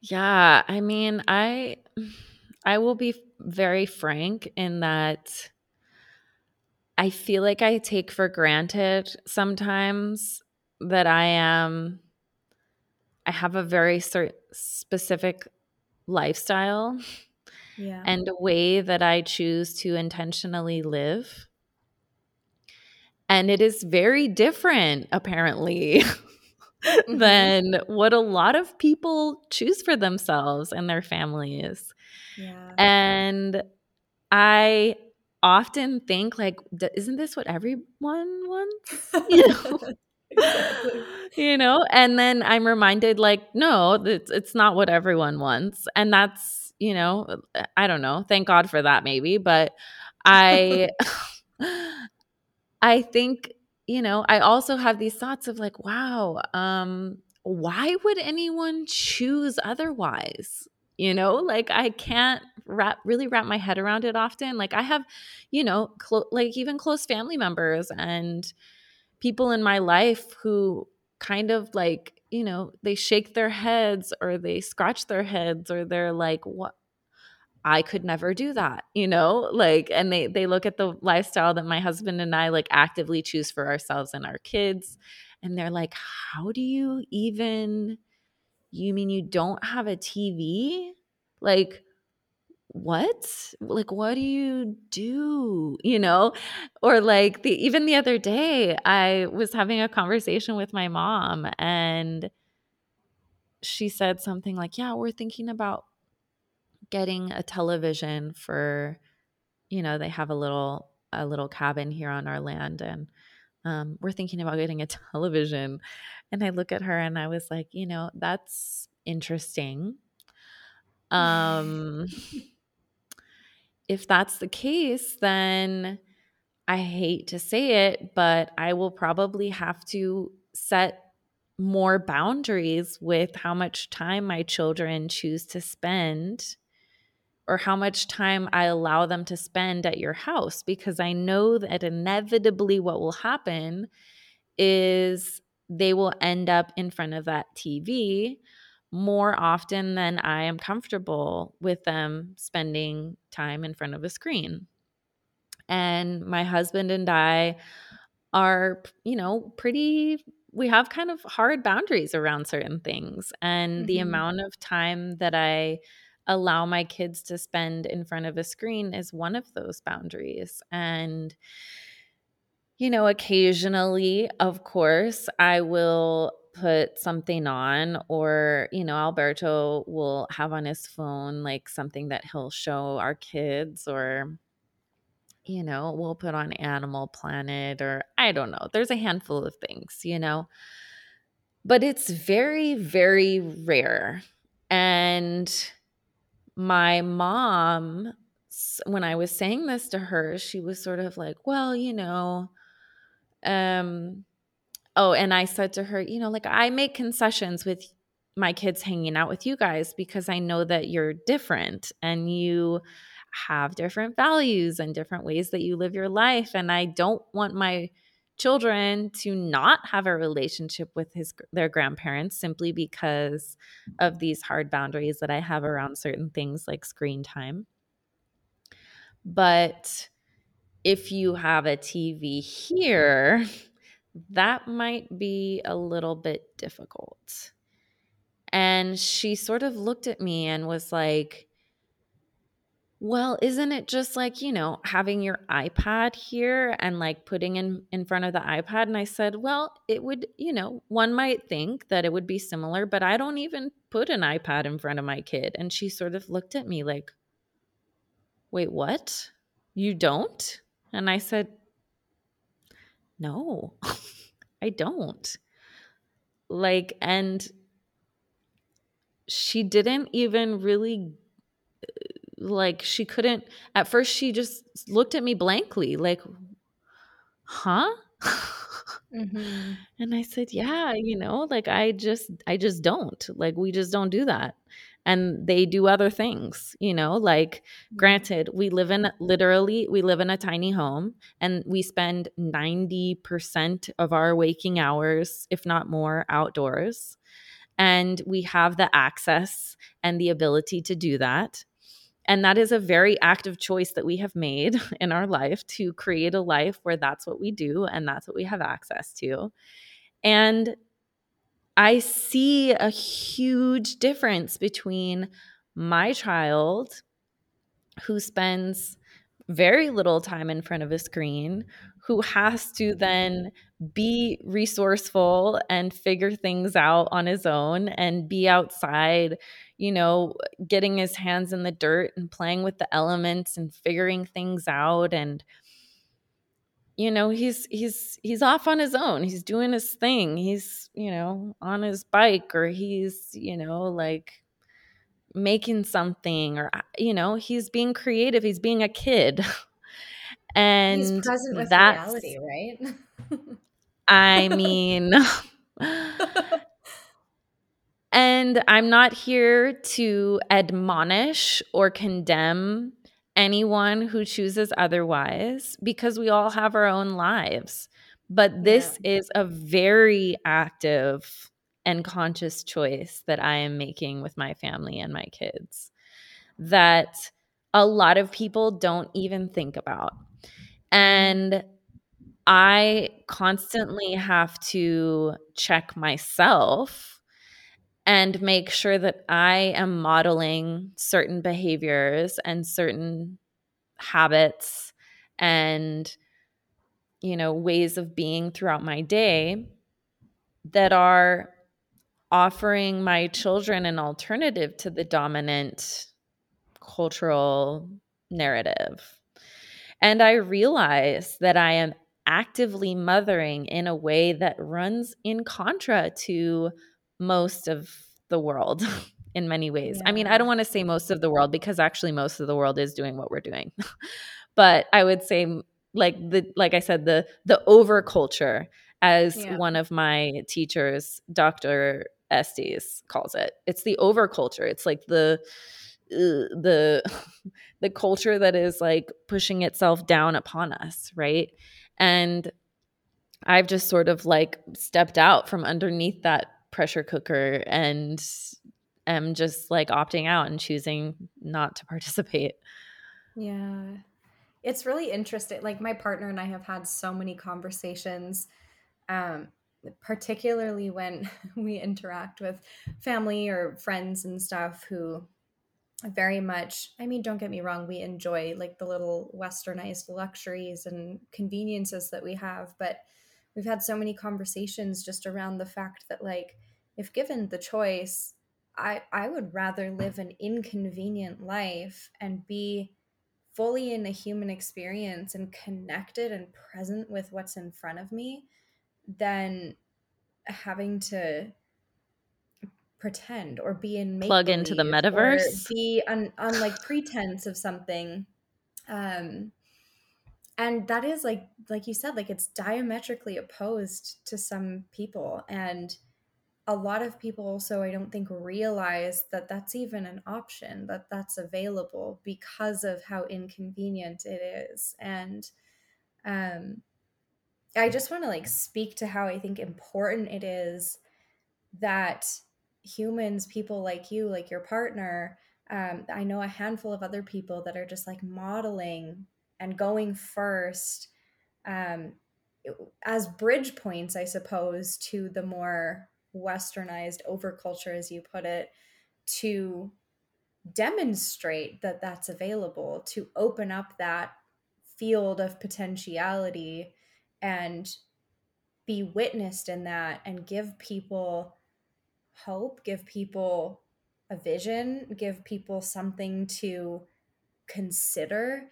Yeah. I mean, I, I will be very frank in that I feel like I take for granted sometimes that I am – I have a very cert- specific lifestyle, yeah, and a way that I choose to intentionally live. And it is very different apparently than what a lot of people choose for themselves and their families. Yeah. And I – often think like, isn't this what everyone wants? You know? Exactly. You know, and then I'm reminded like, no, it's, it's not what everyone wants. And that's, you know, I don't know. Thank God for that maybe. But I, I think, you know, I also have these thoughts of like, wow, um, why would anyone choose otherwise? You know, like I can't wrap really wrap my head around it often. Like I have, you know, clo- like even close family members and people in my life who kind of like, you know, they shake their heads or they scratch their heads or they're like, what? I could never do that, you know, like, and they, they look at the lifestyle that my husband and I like actively choose for ourselves and our kids. And they're like, how do you even, you mean you don't have a T V? Like, what? Like, what do you do? You know, or like the, even the other day I was having a conversation with my mom and she said something like, yeah, we're thinking about getting a television for, you know, they have a little a little cabin here on our land, and um, we're thinking about getting a television. And I look at her and I was like, you know, that's interesting. Um, if that's the case, then I hate to say it, but I will probably have to set more boundaries with how much time my children choose to spend or how much time I allow them to spend at your house, because I know that inevitably what will happen is they will end up in front of that T V more often than I am comfortable with them spending time in front of a screen. And my husband and I are, you know, pretty – we have kind of hard boundaries around certain things. And mm-hmm. the amount of time that I – allow my kids to spend in front of a screen is one of those boundaries. And, you know, occasionally, of course, I will put something on, or, you know, Alberto will have on his phone like something that he'll show our kids, or, you know, we'll put on Animal Planet, or I don't know. There's a handful of things, you know, but it's very, very rare. And my mom, when I was saying this to her, she was sort of like, well, you know, um, oh, and I said to her, you know, like I make concessions with my kids hanging out with you guys because I know that you're different and you have different values and different ways that you live your life. And I don't want my children to not have a relationship with his their grandparents simply because of these hard boundaries that I have around certain things like screen time. But if you have a T V here, that might be a little bit difficult. And she sort of looked at me and was like, well, isn't it just like, you know, having your iPad here and like putting in, in front of the iPad? And I said, well, it would, you know, one might think that it would be similar, but I don't even put an iPad in front of my kid. And she sort of looked at me like, wait, what? You don't? And I said, no, I don't. Like, and she didn't even really like she couldn't – at first she just looked at me blankly like, huh? Mm-hmm. And I said, yeah, you know, like I just I just don't. Like we just don't do that. And they do other things, you know, like granted we live in – literally we live in a tiny home and we spend ninety percent of our waking hours, if not more, outdoors. And we have the access and the ability to do that. And that is a very active choice that we have made in our life to create a life where that's what we do and that's what we have access to. And I see a huge difference between my child who spends very little time in front of a screen, who has to then be resourceful and figure things out on his own and be outside, you know, getting his hands in the dirt and playing with the elements and figuring things out. And, you know, he's, he's, he's off on his own. He's doing his thing. He's, you know, on his bike, or he's, you know, like making something, or, you know, he's being creative. He's being a kid. And he's present with reality, right? I mean, And I'm not here to admonish or condemn anyone who chooses otherwise, because we all have our own lives. But this yeah. is a very active and conscious choice that I am making with my family and my kids that a lot of people don't even think about. And I constantly have to check myself and make sure that I am modeling certain behaviors and certain habits and, you know, ways of being throughout my day that are offering my children an alternative to the dominant cultural narrative. And I realize that I am actively mothering in a way that runs in contra to most of the world in many ways. Yeah. I mean, I don't want to say most of the world, because actually most of the world is doing what we're doing. But I would say, like the like I said, the the overculture, as yeah. one of my teachers, Doctor Estes, calls it. It's the overculture. It's like the Uh, the the culture that is like pushing itself down upon us, right? And I've just sort of like stepped out from underneath that pressure cooker and am just like opting out and choosing not to participate. Yeah. It's really interesting. Like, my partner and I have had so many conversations, um, particularly when we interact with family or friends and stuff who very much, I mean, don't get me wrong, we enjoy like the little westernized luxuries and conveniences that we have, but we've had so many conversations just around the fact that, like, if given the choice, I, I would rather live an inconvenient life and be fully in the human experience and connected and present with what's in front of me than having to pretend or be in plug into the metaverse, be on, on like pretense of something, um and that is like like you said, like, it's diametrically opposed to some people, and a lot of people also, I don't think, realize that that's even an option, that that's available, because of how inconvenient it is. And um I just want to like speak to how I think important it is that humans, people like you, like your partner, um, I know a handful of other people that are just like modeling and going first, um, as bridge points, I suppose, to the more westernized overculture, as you put it, to demonstrate that that's available, to open up that field of potentiality and be witnessed in that, and give people hope, give people a vision, give people something to consider.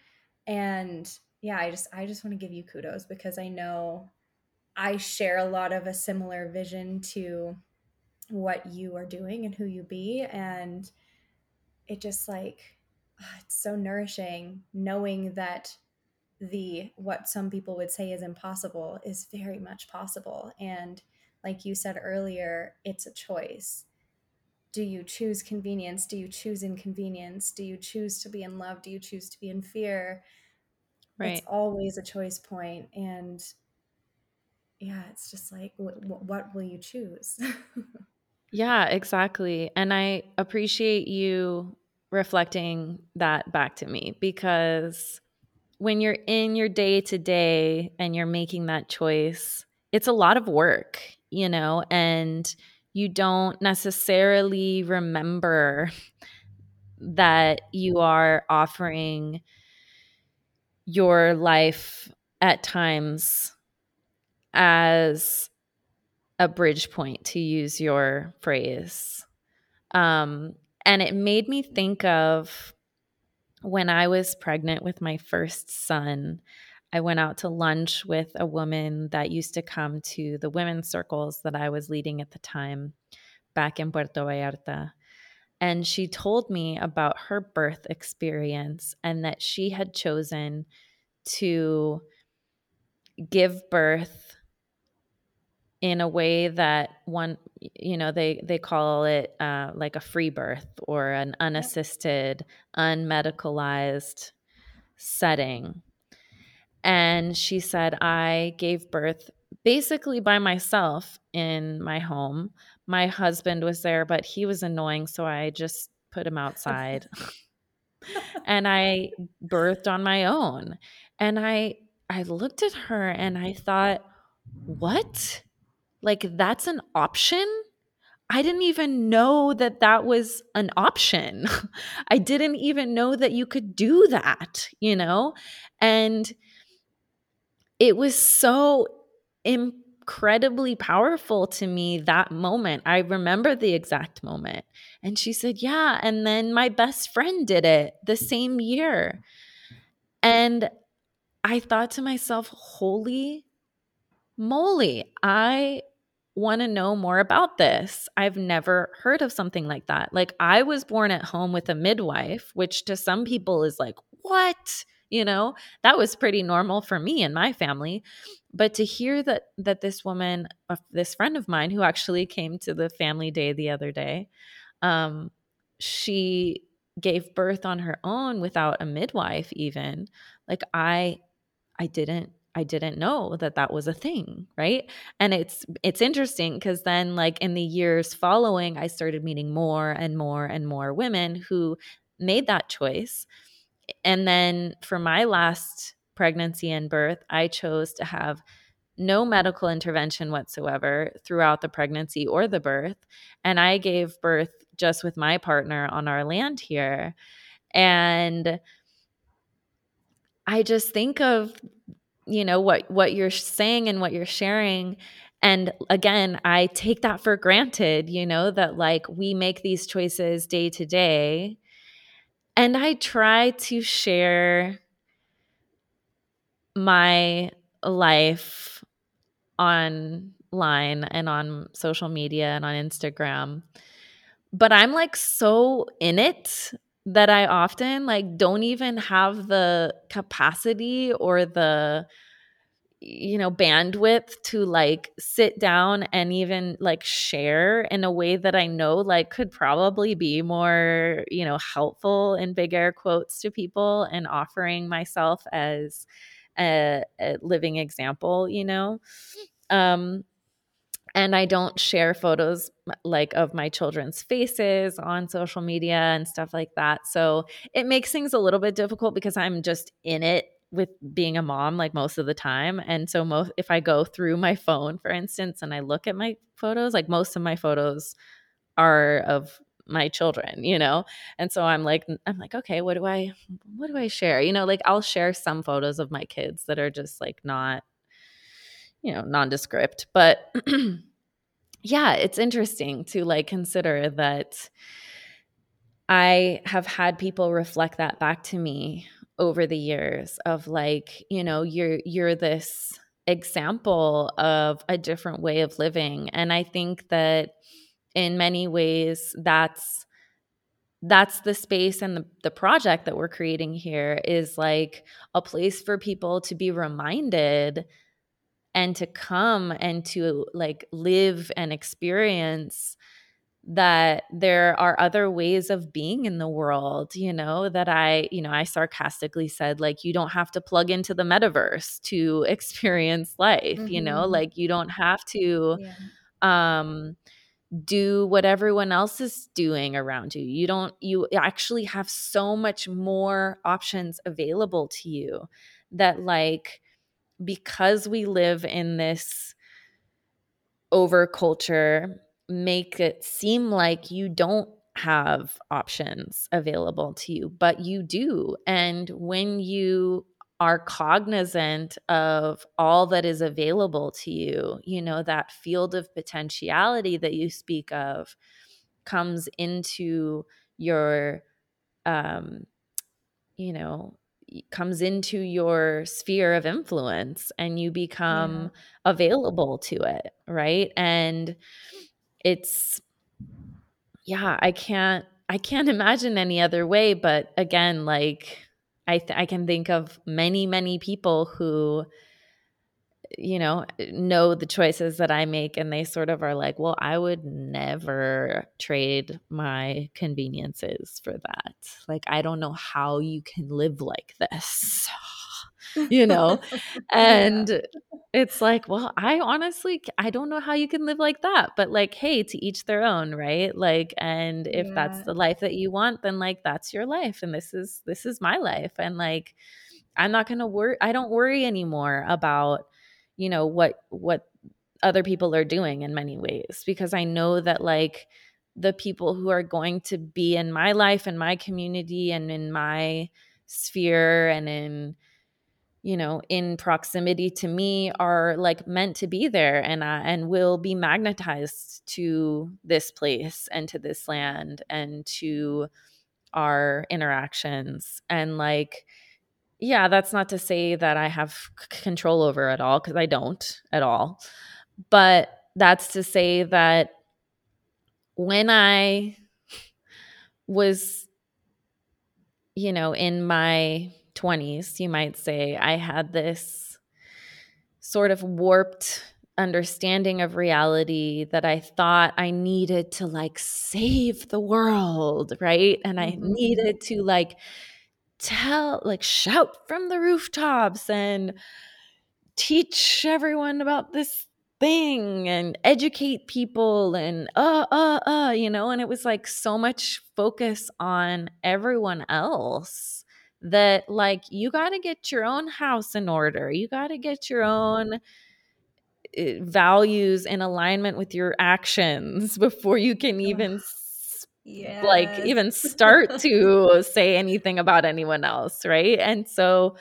And yeah, I just, I just want to give you kudos, because I know I share a lot of a similar vision to what you are doing and who you be. And it just like, it's so nourishing knowing that the, what some people would say is impossible is very much possible. And like you said earlier, it's a choice. Do you choose convenience? Do you choose inconvenience? Do you choose to be in love? Do you choose to be in fear? Right. It's always a choice point. And yeah, it's just like, w- w- what will you choose? Yeah, exactly. And I appreciate you reflecting that back to me, because when you're in your day to day and you're making that choice, it's a lot of work, you know, and you don't necessarily remember that you are offering your life at times as a bridge point, to use your phrase. Um, and it made me think of when I was pregnant with my first son. I went out to lunch with a woman that used to come to the women's circles that I was leading at the time back in Puerto Vallarta. And she told me about her birth experience, and that she had chosen to give birth in a way that one, you know, they, they call it uh, like a free birth or an unassisted, unmedicalized setting. And she said, I gave birth basically by myself in my home. My husband was there, but he was annoying, so I just put him outside. And I birthed on my own. And I I looked at her and I thought, what? Like, that's an option? I didn't even know that that was an option. I didn't even know that you could do that, you know? And it was so incredibly powerful to me, that moment. I remember the exact moment. And she said, yeah. And then my best friend did it the same year. And I thought to myself, holy moly, I want to know more about this. I've never heard of something like that. Like, I was born at home with a midwife, which to some people is like, what? You know, that was pretty normal for me and my family. But to hear that that this woman, uh, this friend of mine who actually came to the family day the other day, um, she gave birth on her own without a midwife even. Like, I, I didn't I didn't know that that was a thing, right? And it's it's interesting because then, like, in the years following, I started meeting more and more and more women who made that choice. And then for my last pregnancy and birth, I chose to have no medical intervention whatsoever throughout the pregnancy or the birth. And I gave birth just with my partner on our land here. And I just think of, you know, what, what you're saying and what you're sharing. And again, I take that for granted, you know, that, like, we make these choices day to day. And I try to share my life online and on social media and on Instagram. But I'm, like, so in it that I often, like, don't even have the capacity or the, you know, bandwidth to, like, sit down and even, like, share in a way that I know, like, could probably be more, you know, helpful in big air quotes to people, and offering myself as a, a living example, you know? Um, And I don't share photos, like, of my children's faces on social media and stuff like that. So it makes things a little bit difficult because I'm just in it with being a mom, like, most of the time. And so most, if I go through my phone, for instance, and I look at my photos, like, most of my photos are of my children, you know? And so I'm like, I'm like, okay, what do I, what do I share? You know, like, I'll share some photos of my kids that are just, like, not, you know, nondescript, but yeah, it's interesting to, like, consider that I have had people reflect that back to me over the years of, like, you know, you're, you're this example of a different way of living. And I think that in many ways that's, that's the space and the, the project that we're creating here is, like, a place for people to be reminded and to come and to, like, live and experience that there are other ways of being in the world, you know, that I, you know, I sarcastically said, like, you don't have to plug into the metaverse to experience life, mm-hmm. you know, like, you don't have to yeah. um, do what everyone else is doing around you. You don't, you actually have so much more options available to you that, like, because we live in this over culture, make it seem like you don't have options available to you, but you do. And when you are cognizant of all that is available to you, you know, that field of potentiality that you speak of comes into your, um, you know, comes into your sphere of influence, and you become yeah. available to it, right? And it's, yeah, I can't, I can't imagine any other way. But again, like, I, th- I can think of many, many people who you know, know the choices that I make, and they sort of are like, well, I would never trade my conveniences for that. Like, I don't know how you can live like this, you know? And yeah. It's like, well, I honestly, I don't know how you can live like that, but like, hey, to each their own, right? Like, and if yeah. that's the life that you want, then like, that's your life. And this is, this is my life. And like, I'm not going to worry. I don't worry anymore about, you know, what, what other people are doing in many ways, because I know that like the people who are going to be in my life and my community and in my sphere and in, you know, in proximity to me are like meant to be there, and I, and will be magnetized to this place and to this land and to our interactions. And like, yeah, that's not to say that I have c- control over it all, because I don't at all. But that's to say that when I was, you know, in my twenties, you might say, I had this sort of warped understanding of reality that I thought I needed to like save the world, right? And I needed to like tell, like shout from the rooftops and teach everyone about this thing and educate people and uh, uh, uh, you know, and it was like so much focus on everyone else that like, you got to get your own house in order. You got to get your own values in alignment with your actions before you can even Yes. like even start to say anything about anyone else, right? And so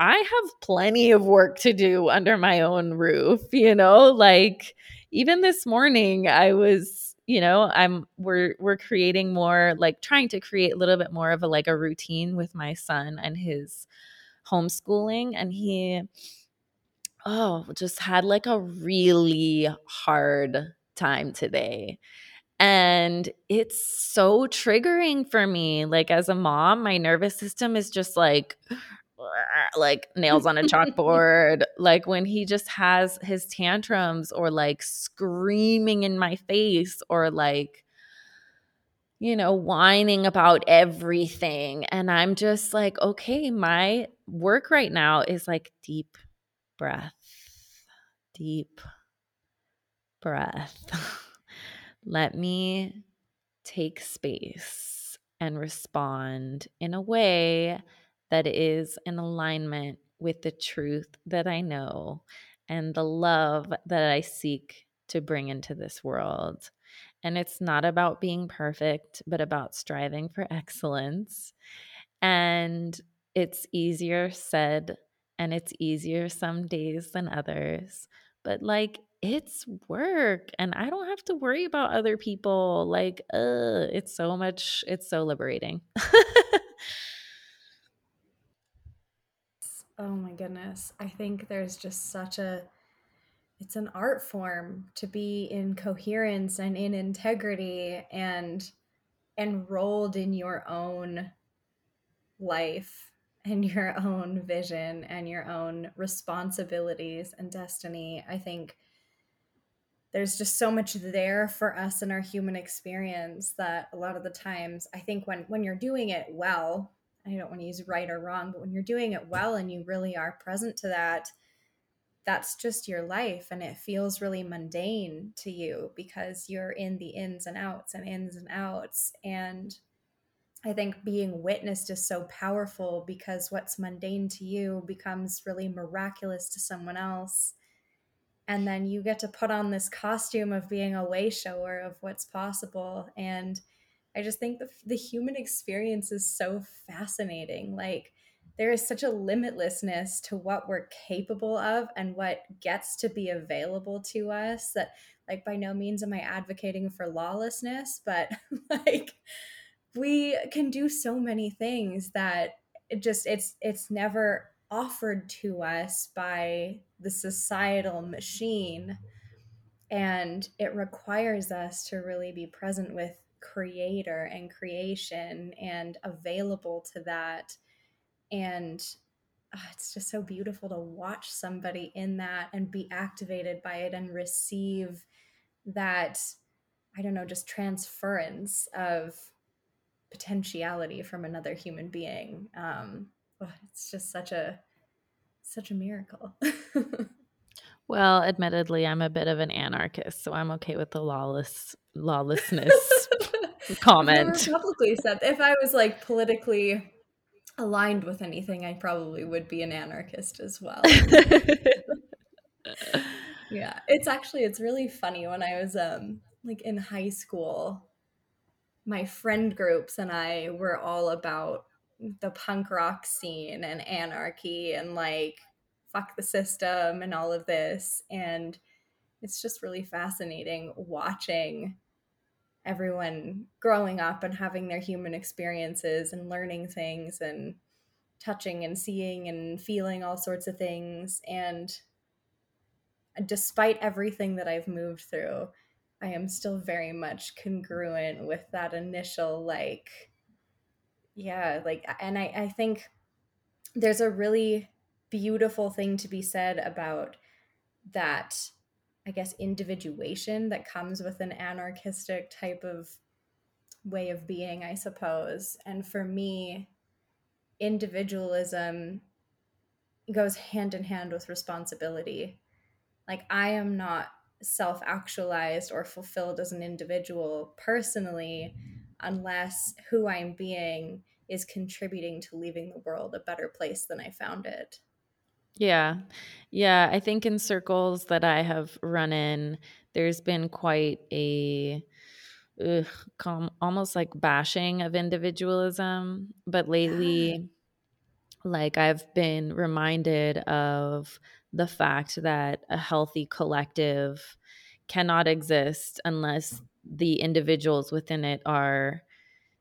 I have plenty of work to do under my own roof, you know, like even this morning I was, you know, I'm we're we're creating more, like trying to create a little bit more of a like a routine with my son and his homeschooling, and he oh just had like a really hard time today. And it's so triggering for me. Like as a mom, my nervous system is just like, like nails on a chalkboard. Like when he just has his tantrums or like screaming in my face or like, you know, whining about everything. And I'm just like, okay, my work right now is like deep breath, deep breath. Let me take space and respond in a way that is in alignment with the truth that I know and the love that I seek to bring into this world. And it's not about being perfect, but about striving for excellence. And it's easier said, and it's easier some days than others, but like, it's work, and I don't have to worry about other people. Like, uh, it's so much, it's so liberating. Oh my goodness. I think there's just such a, it's an art form to be in coherence and in integrity and enrolled in your own life and your own vision and your own responsibilities and destiny. I think there's just so much there for us in our human experience that a lot of the times I think when, when you're doing it well, I don't want to use right or wrong, but when you're doing it well and you really are present to that, that's just your life. And it feels really mundane to you because you're in the ins and outs and ins and outs. And I think being witnessed is so powerful because what's mundane to you becomes really miraculous to someone else. And then you get to put on this costume of being a way shower of what's possible. And I just think the, the human experience is so fascinating. Like there is such a limitlessness to what we're capable of and what gets to be available to us that like by no means am I advocating for lawlessness, but like we can do so many things that it just, it's, it's never offered to us by the societal machine, and it requires us to really be present with creator and creation and available to that. And oh, it's just so beautiful to watch somebody in that and be activated by it and receive that, I don't know, just transference of potentiality from another human being. Um, oh, it's just such a, such a miracle. Well, admittedly, I'm a bit of an anarchist, so I'm okay with the lawless lawlessness comment. You were publicly said. If I was like politically aligned with anything, I probably would be an anarchist as well. Yeah, it's actually it's really funny. When I was um like in high school, my friend groups and I were all about the punk rock scene and anarchy and like fuck the system and all of this. And it's just really fascinating watching everyone growing up and having their human experiences and learning things and touching and seeing and feeling all sorts of things. And despite everything that I've moved through, I am still very much congruent with that initial like, yeah, like, and I, I think there's a really beautiful thing to be said about that, I guess, individuation that comes with an anarchistic type of way of being, I suppose. And for me, individualism goes hand in hand with responsibility. Like, I am not self-actualized or fulfilled as an individual personally unless who I'm being is contributing to leaving the world a better place than I found it. Yeah. Yeah. I think in circles that I have run in, there's been quite a ugh, com- almost like bashing of individualism. But lately, yeah. like I've been reminded of the fact that a healthy collective cannot exist unless the individuals within it are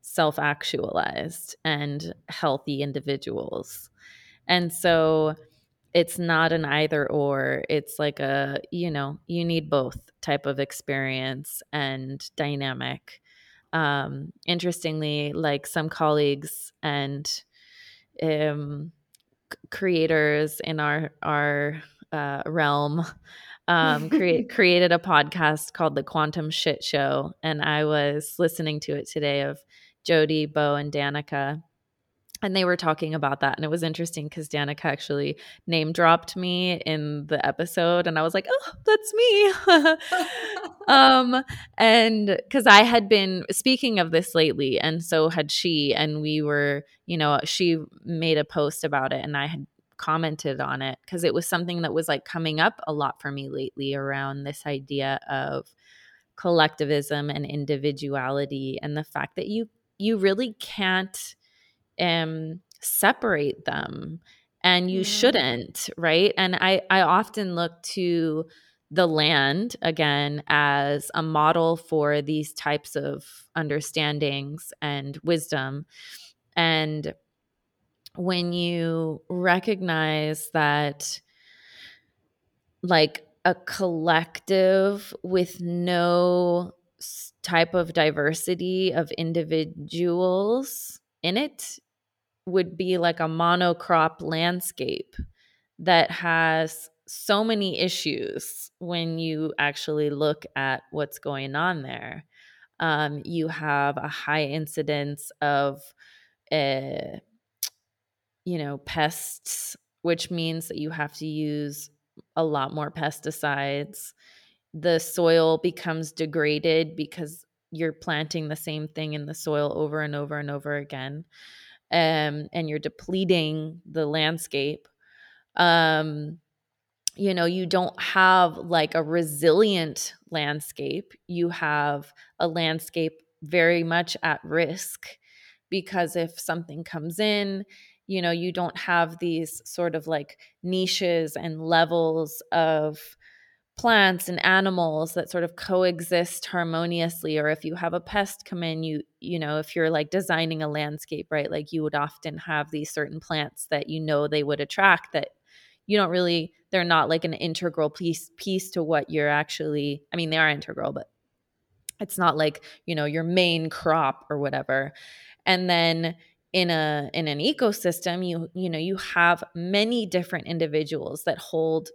self-actualized and healthy individuals. And so it's not an either or, it's like a, you know, you need both type of experience and dynamic. Um, interestingly, like some colleagues and um, c- creators in our, our uh, realm um, create, created a podcast called The Quantum Shit Show. And I was listening to it today of Jody, Bo, and Danica. And they were talking about that. And it was interesting because Danica actually name dropped me in the episode. And I was like, oh, that's me. um, and because I had been speaking of this lately. And so had she. And we were, you know, she made a post about it. And I had commented on it because it was something that was like coming up a lot for me lately around this idea of collectivism and individuality and the fact that you you really can't um separate them, and you yeah. shouldn't, right? And I I often look to the land again as a model for these types of understandings and wisdom. And when you recognize that like a collective with no type of diversity of individuals in it would be like a monocrop landscape that has so many issues when you actually look at what's going on there. Um, you have a high incidence of, uh, you know, pests, which means that you have to use a lot more pesticides. The soil becomes degraded because you're planting the same thing in the soil over and over and over again. Um, and you're depleting the landscape. Um, you know, you don't have like a resilient landscape. You have a landscape very much at risk because if something comes in, you know, you don't have these sort of like niches and levels of plants and animals that sort of coexist harmoniously. Or if you have a pest come in, you you know, if you're like designing a landscape, right, like you would often have these certain plants that you know they would attract that you don't really, they're not like an integral piece piece to what you're actually, I mean, they are integral, but it's not like, you know, your main crop or whatever. And then in a in an ecosystem, you you know, you have many different individuals that hold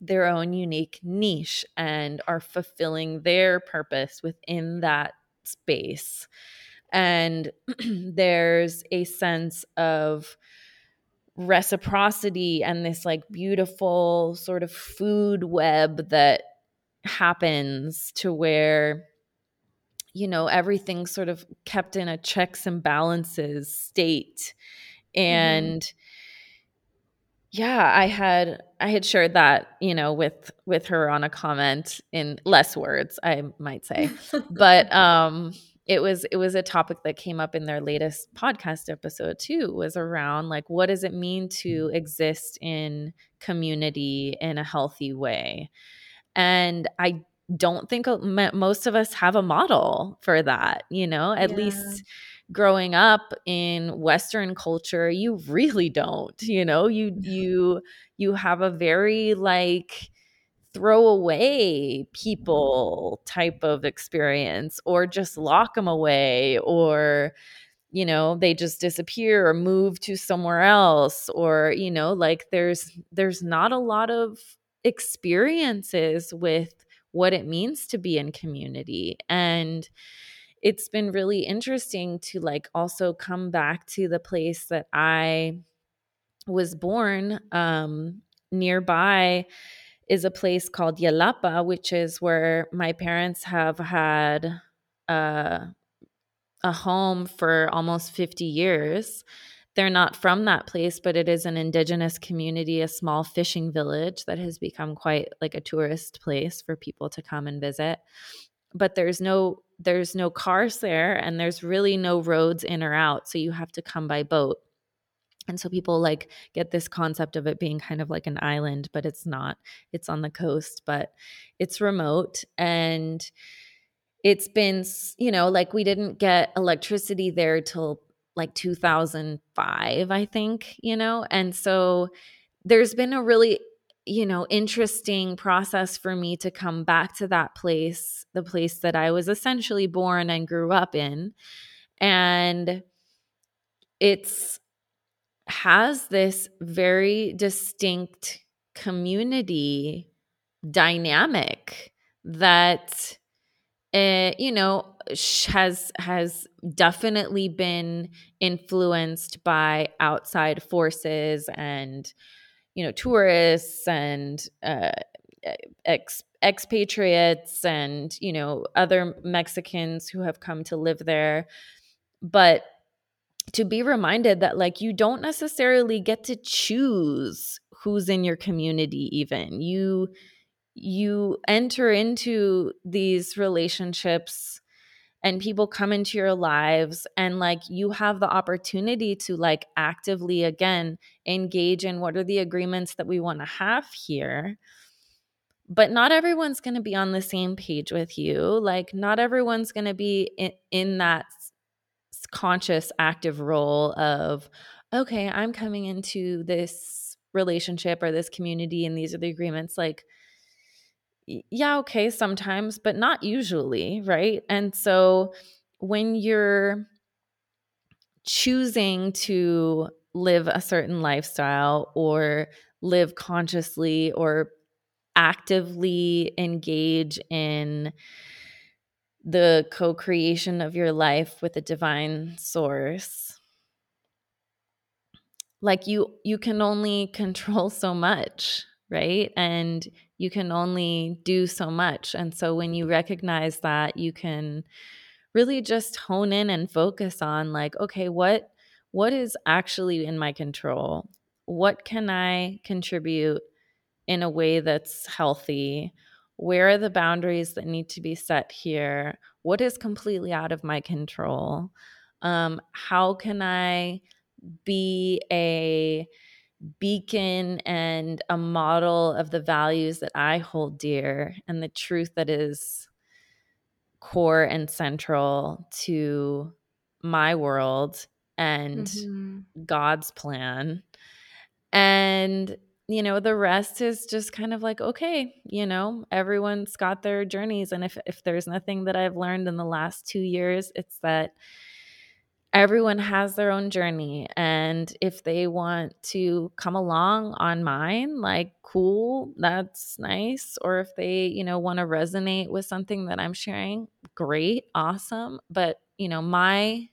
their own unique niche and are fulfilling their purpose within that space. And there's a sense of reciprocity and this like beautiful sort of food web that happens to where, you know, everything's sort of kept in a checks and balances state. And mm. yeah, I had I had shared that, you know, with with her on a comment in less words, I might say. But um It was it was a topic that came up in their latest podcast episode too, was around like, what does it mean to exist in community in a healthy way? And I don't think most of us have a model for that, you know, at yeah. least growing up in Western culture, you really don't, you know, you you you have a very like throw away people type of experience, or just lock them away, or, you know, they just disappear or move to somewhere else, or, you know, like there's there's not a lot of experiences with what it means to be in community. And it's been really interesting to like also come back to the place that I was born. Um, nearby is a place called Yelapa, which is where my parents have had uh, a home for almost fifty years. They're not from that place, but it is an indigenous community, a small fishing village that has become quite like a tourist place for people to come and visit. But there's no there's no cars there, and there's really no roads in or out, so you have to come by boat. And so people like get this concept of it being kind of like an island, but it's not. It's on the coast, but it's remote. And it's been, you know, like we didn't get electricity there till like two thousand five, I think, you know. And so there's been a really, you know, interesting process for me to come back to that place, the place that I was essentially born and grew up in. And it's has this very distinct community dynamic that, uh, you know, has has definitely been influenced by outside forces and, you know, tourists and uh, ex- expatriates and, you know, other Mexicans who have come to live there. But to be reminded that like you don't necessarily get to choose who's in your community. Even you you enter into these relationships and people come into your lives, and like you have the opportunity to like actively again engage in what are the agreements that we want to have here. But not everyone's going to be on the same page with you. Like not everyone's going to be in, in that conscious, active role of, okay, I'm coming into this relationship or this community and these are the agreements. Like, yeah, okay, sometimes, but not usually, right? And so when you're choosing to live a certain lifestyle or live consciously or actively engage in the co-creation of your life with a divine source, like you you can only control so much, right? And you can only do so much. And so when you recognize that, you can really just hone in and focus on like, okay, what what is actually in my control? What can I contribute in a way that's healthy? Where are the boundaries that need to be set here? What is completely out of my control? Um, how can I be a beacon and a model of the values that I hold dear and the truth that is core and central to my world and mm-hmm. God's plan? And you know, the rest is just kind of like, okay, you know, everyone's got their journeys. And if, if there's nothing that I've learned in the last two years, it's that everyone has their own journey. And if they want to come along on mine, like, cool, that's nice. Or if they, you know, want to resonate with something that I'm sharing, great, awesome. But, you know, my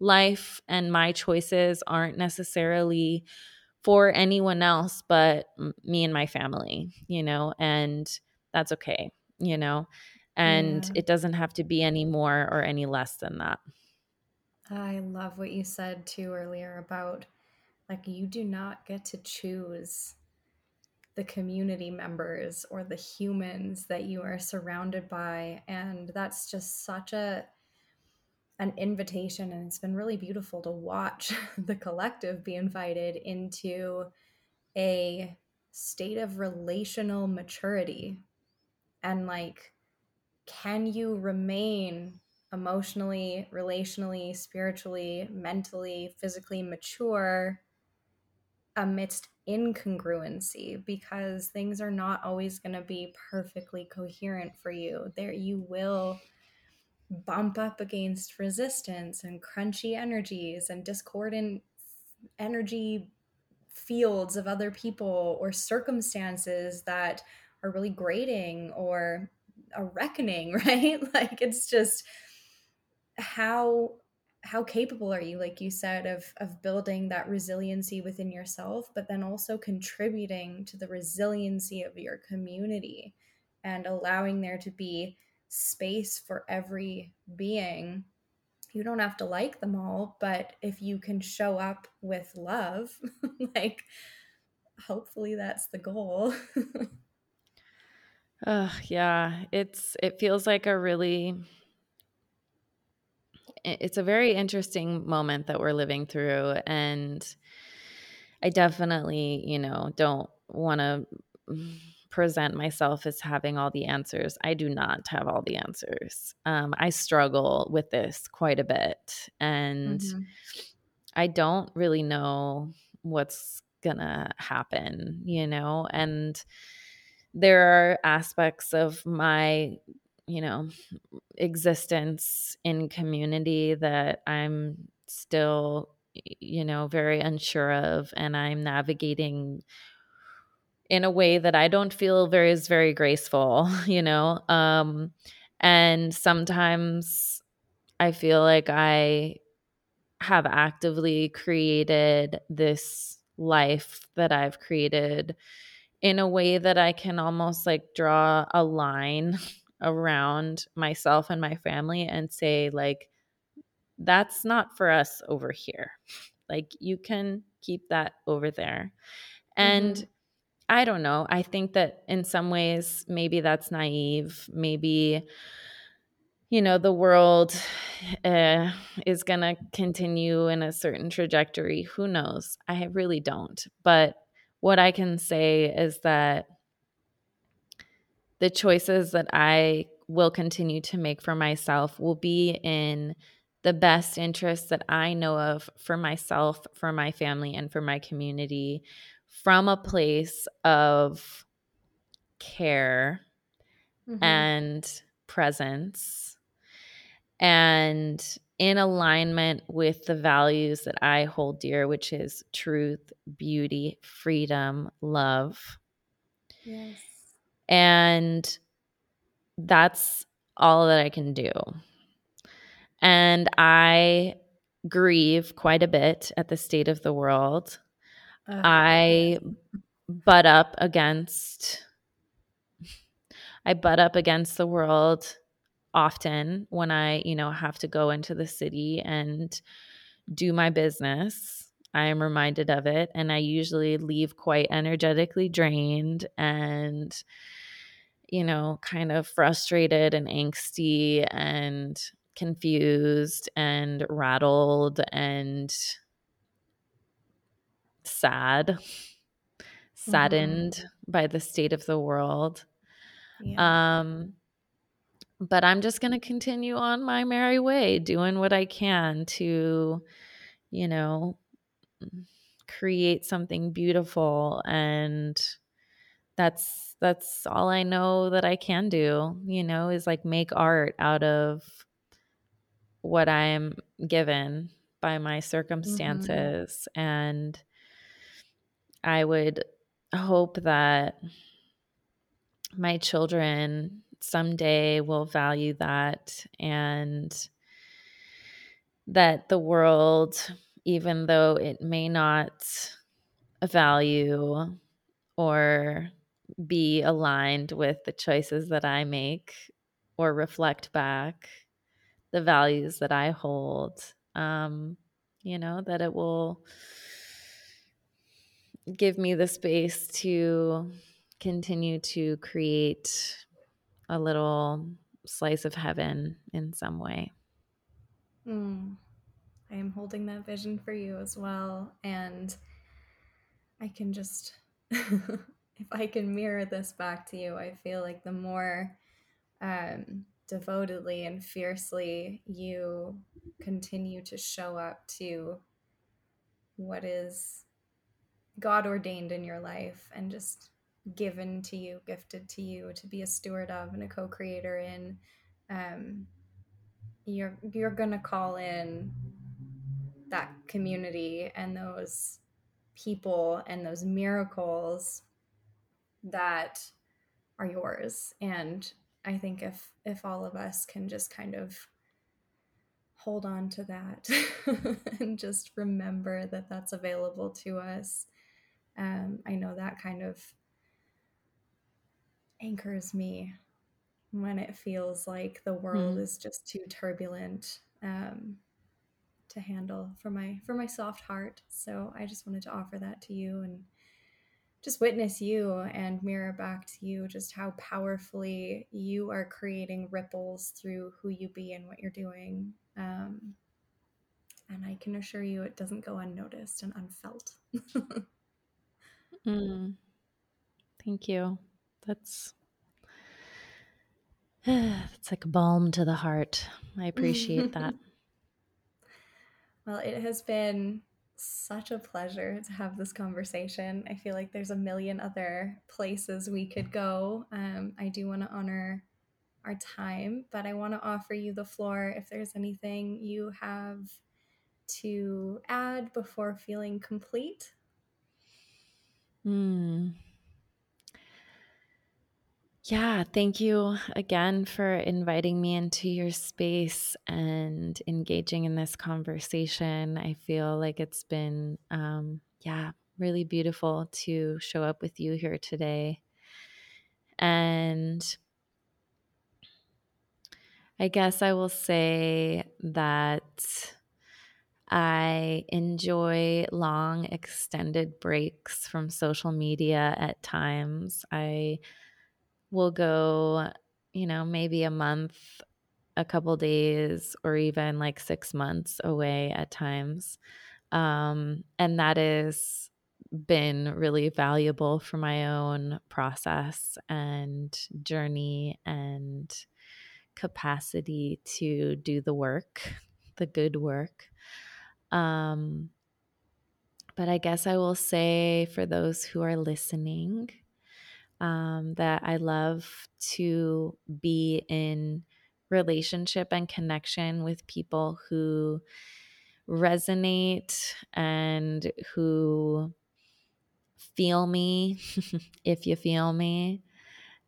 life and my choices aren't necessarily for anyone else but me and my family, you know, and that's okay, you know, and yeah. It doesn't have to be any more or any less than that. I love what you said too earlier about, like, you do not get to choose the community members or the humans that you are surrounded by. And that's just such a an invitation. And it's been really beautiful to watch the collective be invited into a state of relational maturity. And, like, can you remain emotionally, relationally, spiritually, mentally, physically mature amidst incongruency? Because things are not always going to be perfectly coherent for you. There, you will bump up against resistance and crunchy energies and discordant energy fields of other people or circumstances that are really grating or a reckoning, right? Like, it's just how how capable are you, like you said, of of building that resiliency within yourself, but then also contributing to the resiliency of your community and allowing there to be space for every being. You don't have to like them all, but if you can show up with love, like, hopefully that's the goal. Uh, yeah, it's, it feels like a really, it's a very interesting moment that we're living through. And I definitely, you know, don't want to present myself as having all the answers. I do not have all the answers. Um, I struggle with this quite a bit, and mm-hmm. I don't really know what's gonna happen, you know, and there are aspects of my, you know, existence in community that I'm still, you know, very unsure of, and I'm navigating in a way that I don't feel very is very graceful, you know. Um, and sometimes I feel like I have actively created this life that I've created in a way that I can almost, like, draw a line around myself and my family and say, like, that's not for us over here. Like, you can keep that over there. And mm-hmm. I don't know. I think that in some ways, maybe that's naive. Maybe, you know, the world uh, is going to continue in a certain trajectory. Who knows? I really don't. But what I can say is that the choices that I will continue to make for myself will be in the best interests that I know of for myself, for my family, and for my community, from a place of care mm-hmm. and presence, and in alignment with the values that I hold dear, which is truth, beauty, freedom, love. Yes. And that's all that I can do. And I grieve quite a bit at the state of the world. Uh-huh. I butt up against I butt up against the world often when I, you know, have to go into the city and do my business. I am reminded of it, and I usually leave quite energetically drained and, you know, kind of frustrated and angsty and confused and rattled and sad, saddened mm-hmm. by the state of the world. Yeah. Um, but I'm just going to continue on my merry way, doing what I can to, you know, create something beautiful. And that's, that's all I know that I can do, you know, is, like, make art out of what I'm given by my circumstances. Mm-hmm. And I would hope that my children someday will value that, and that the world, even though it may not value or be aligned with the choices that I make or reflect back the values that I hold, um, you know, that it will give me the space to continue to create a little slice of heaven in some way. Mm. I am holding that vision for you as well. And I can just, if I can mirror this back to you, I feel like the more um, devotedly and fiercely you continue to show up to what is God ordained in your life and just given to you, gifted to you to be a steward of and a co-creator in, um, you're, you're going to call in that community and those people and those miracles that are yours. And I think if, if all of us can just kind of hold on to that and just remember that that's available to us. Um, I know that kind of anchors me when it feels like the world mm. is just too turbulent um, to handle for my for my soft heart. So I just wanted to offer that to you and just witness you and mirror back to you just how powerfully you are creating ripples through who you be and what you're doing. Um, and I can assure you it doesn't go unnoticed and unfelt. mm. Thank you. That's it's like balm to the heart. I appreciate that. Well, it has been such a pleasure to have this conversation. I feel like there's a million other places we could go. Um, I do want to honor our time, but I want to offer you the floor if there's anything you have to add before feeling complete. Hmm. Yeah, thank you again for inviting me into your space and engaging in this conversation. I feel like it's been, um, yeah, really beautiful to show up with you here today. And I guess I will say that I enjoy long, extended breaks from social media at times. I We'll go, you know, maybe a month, a couple days, or even like six months away at times. Um, and that has been really valuable for my own process and journey and capacity to do the work, the good work. Um, but I guess I will say for those who are listening, Um, that I love to be in relationship and connection with people who resonate and who feel me, if you feel me.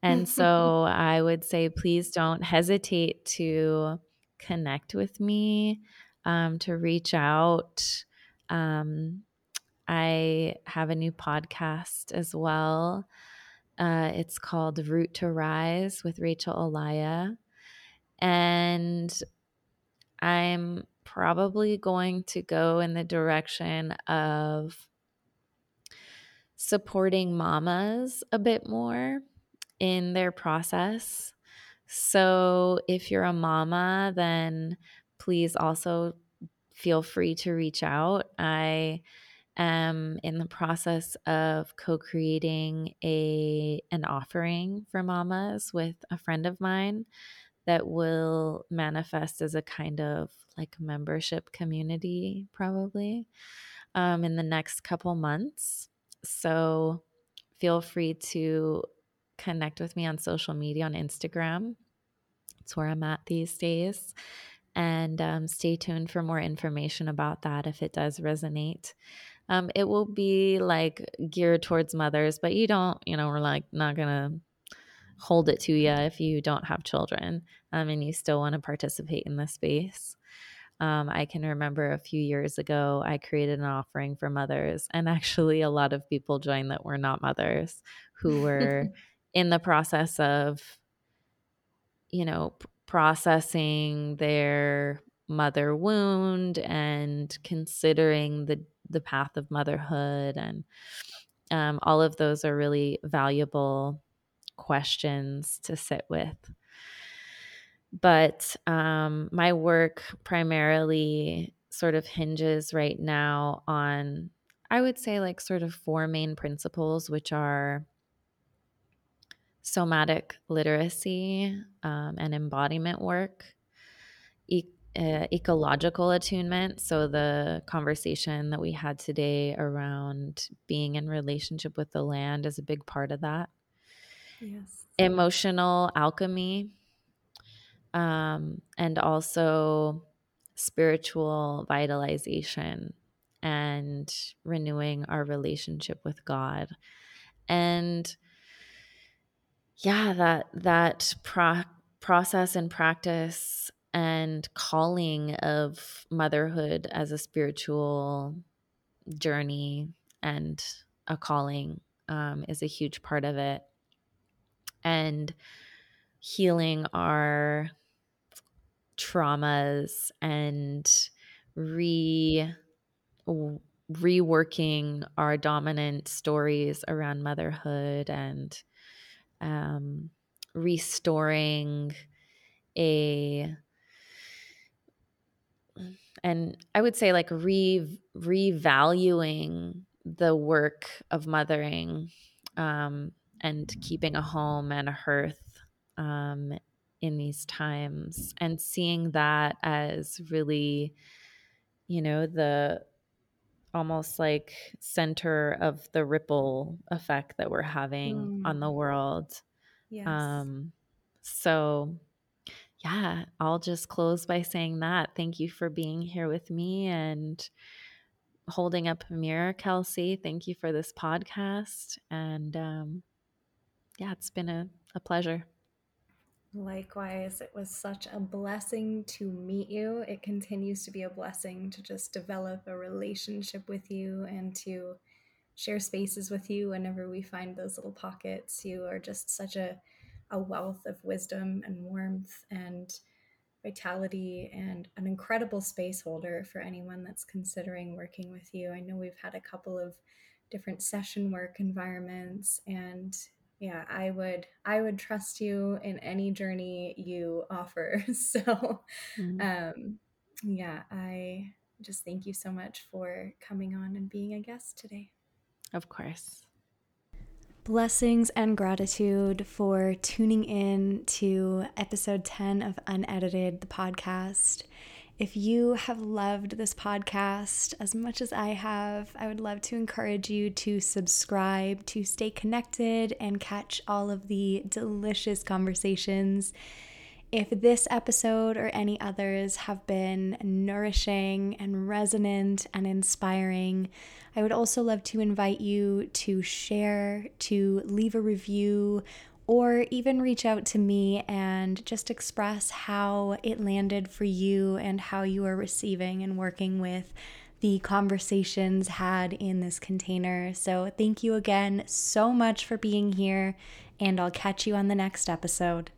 And so I would say, please don't hesitate to connect with me, um, to reach out. Um, I have a new podcast as well. Uh, it's called Root to Rise with Rachel Olaya, and I'm probably going to go in the direction of supporting mamas a bit more in their process. So if you're a mama, then please also feel free to reach out. I Um, in the process of co-creating a an offering for mamas with a friend of mine that will manifest as a kind of like membership community probably um, in the next couple months. So feel free to connect with me on social media, on Instagram. It's where I'm at these days. and um, stay tuned for more information about that if it does resonate. Um, it will be like geared towards mothers, but you don't, you know, we're like not gonna hold it to you if you don't have children um, and you still want to participate in this space. Um, I can remember a few years ago, I created an offering for mothers, and actually a lot of people joined that were not mothers, who were in the process of, you know, processing their mother wound and considering the the path of motherhood. And um, all of those are really valuable questions to sit with. But um, my work primarily sort of hinges right now on, I would say, like sort of four main principles, which are somatic literacy um, and embodiment work, e- uh, ecological attunement. So the conversation that we had today around being in relationship with the land is a big part of that. Yes. Emotional alchemy, um, and also spiritual vitalization and renewing our relationship with God. And yeah, that that pro- process and practice and calling of motherhood as a spiritual journey and a calling um, is a huge part of it. And healing our traumas and re reworking our dominant stories around motherhood, and um, restoring a and I would say like re revaluing the work of mothering. Um, and keeping a home and a hearth um, in these times, and seeing that as really, you know, the almost like center of the ripple effect that we're having mm. on the world. Yes. Um, so yeah, I'll just close by saying that. Thank you for being here with me and holding up a mirror, Kelsey. Thank you for this podcast. And, um, yeah, it's been a, a pleasure. Likewise, it was such a blessing to meet you. It continues to be a blessing to just develop a relationship with you and to share spaces with you whenever we find those little pockets. You are just such a, a wealth of wisdom and warmth and vitality, and an incredible space holder for anyone that's considering working with you. I know we've had a couple of different session work environments, and yeah, I would I would trust you in any journey you offer. So, mm-hmm. um, yeah, I just thank you so much for coming on and being a guest today. Of course. Blessings and gratitude for tuning in to episode ten of Unedited, the podcast. If you have loved this podcast as much as I have, I would love to encourage you to subscribe, to stay connected, and catch all of the delicious conversations. If this episode or any others have been nourishing and resonant and inspiring, I would also love to invite you to share, to leave a review, or even reach out to me and just express how it landed for you and how you are receiving and working with the conversations had in this container. So thank you again so much for being here, and I'll catch you on the next episode.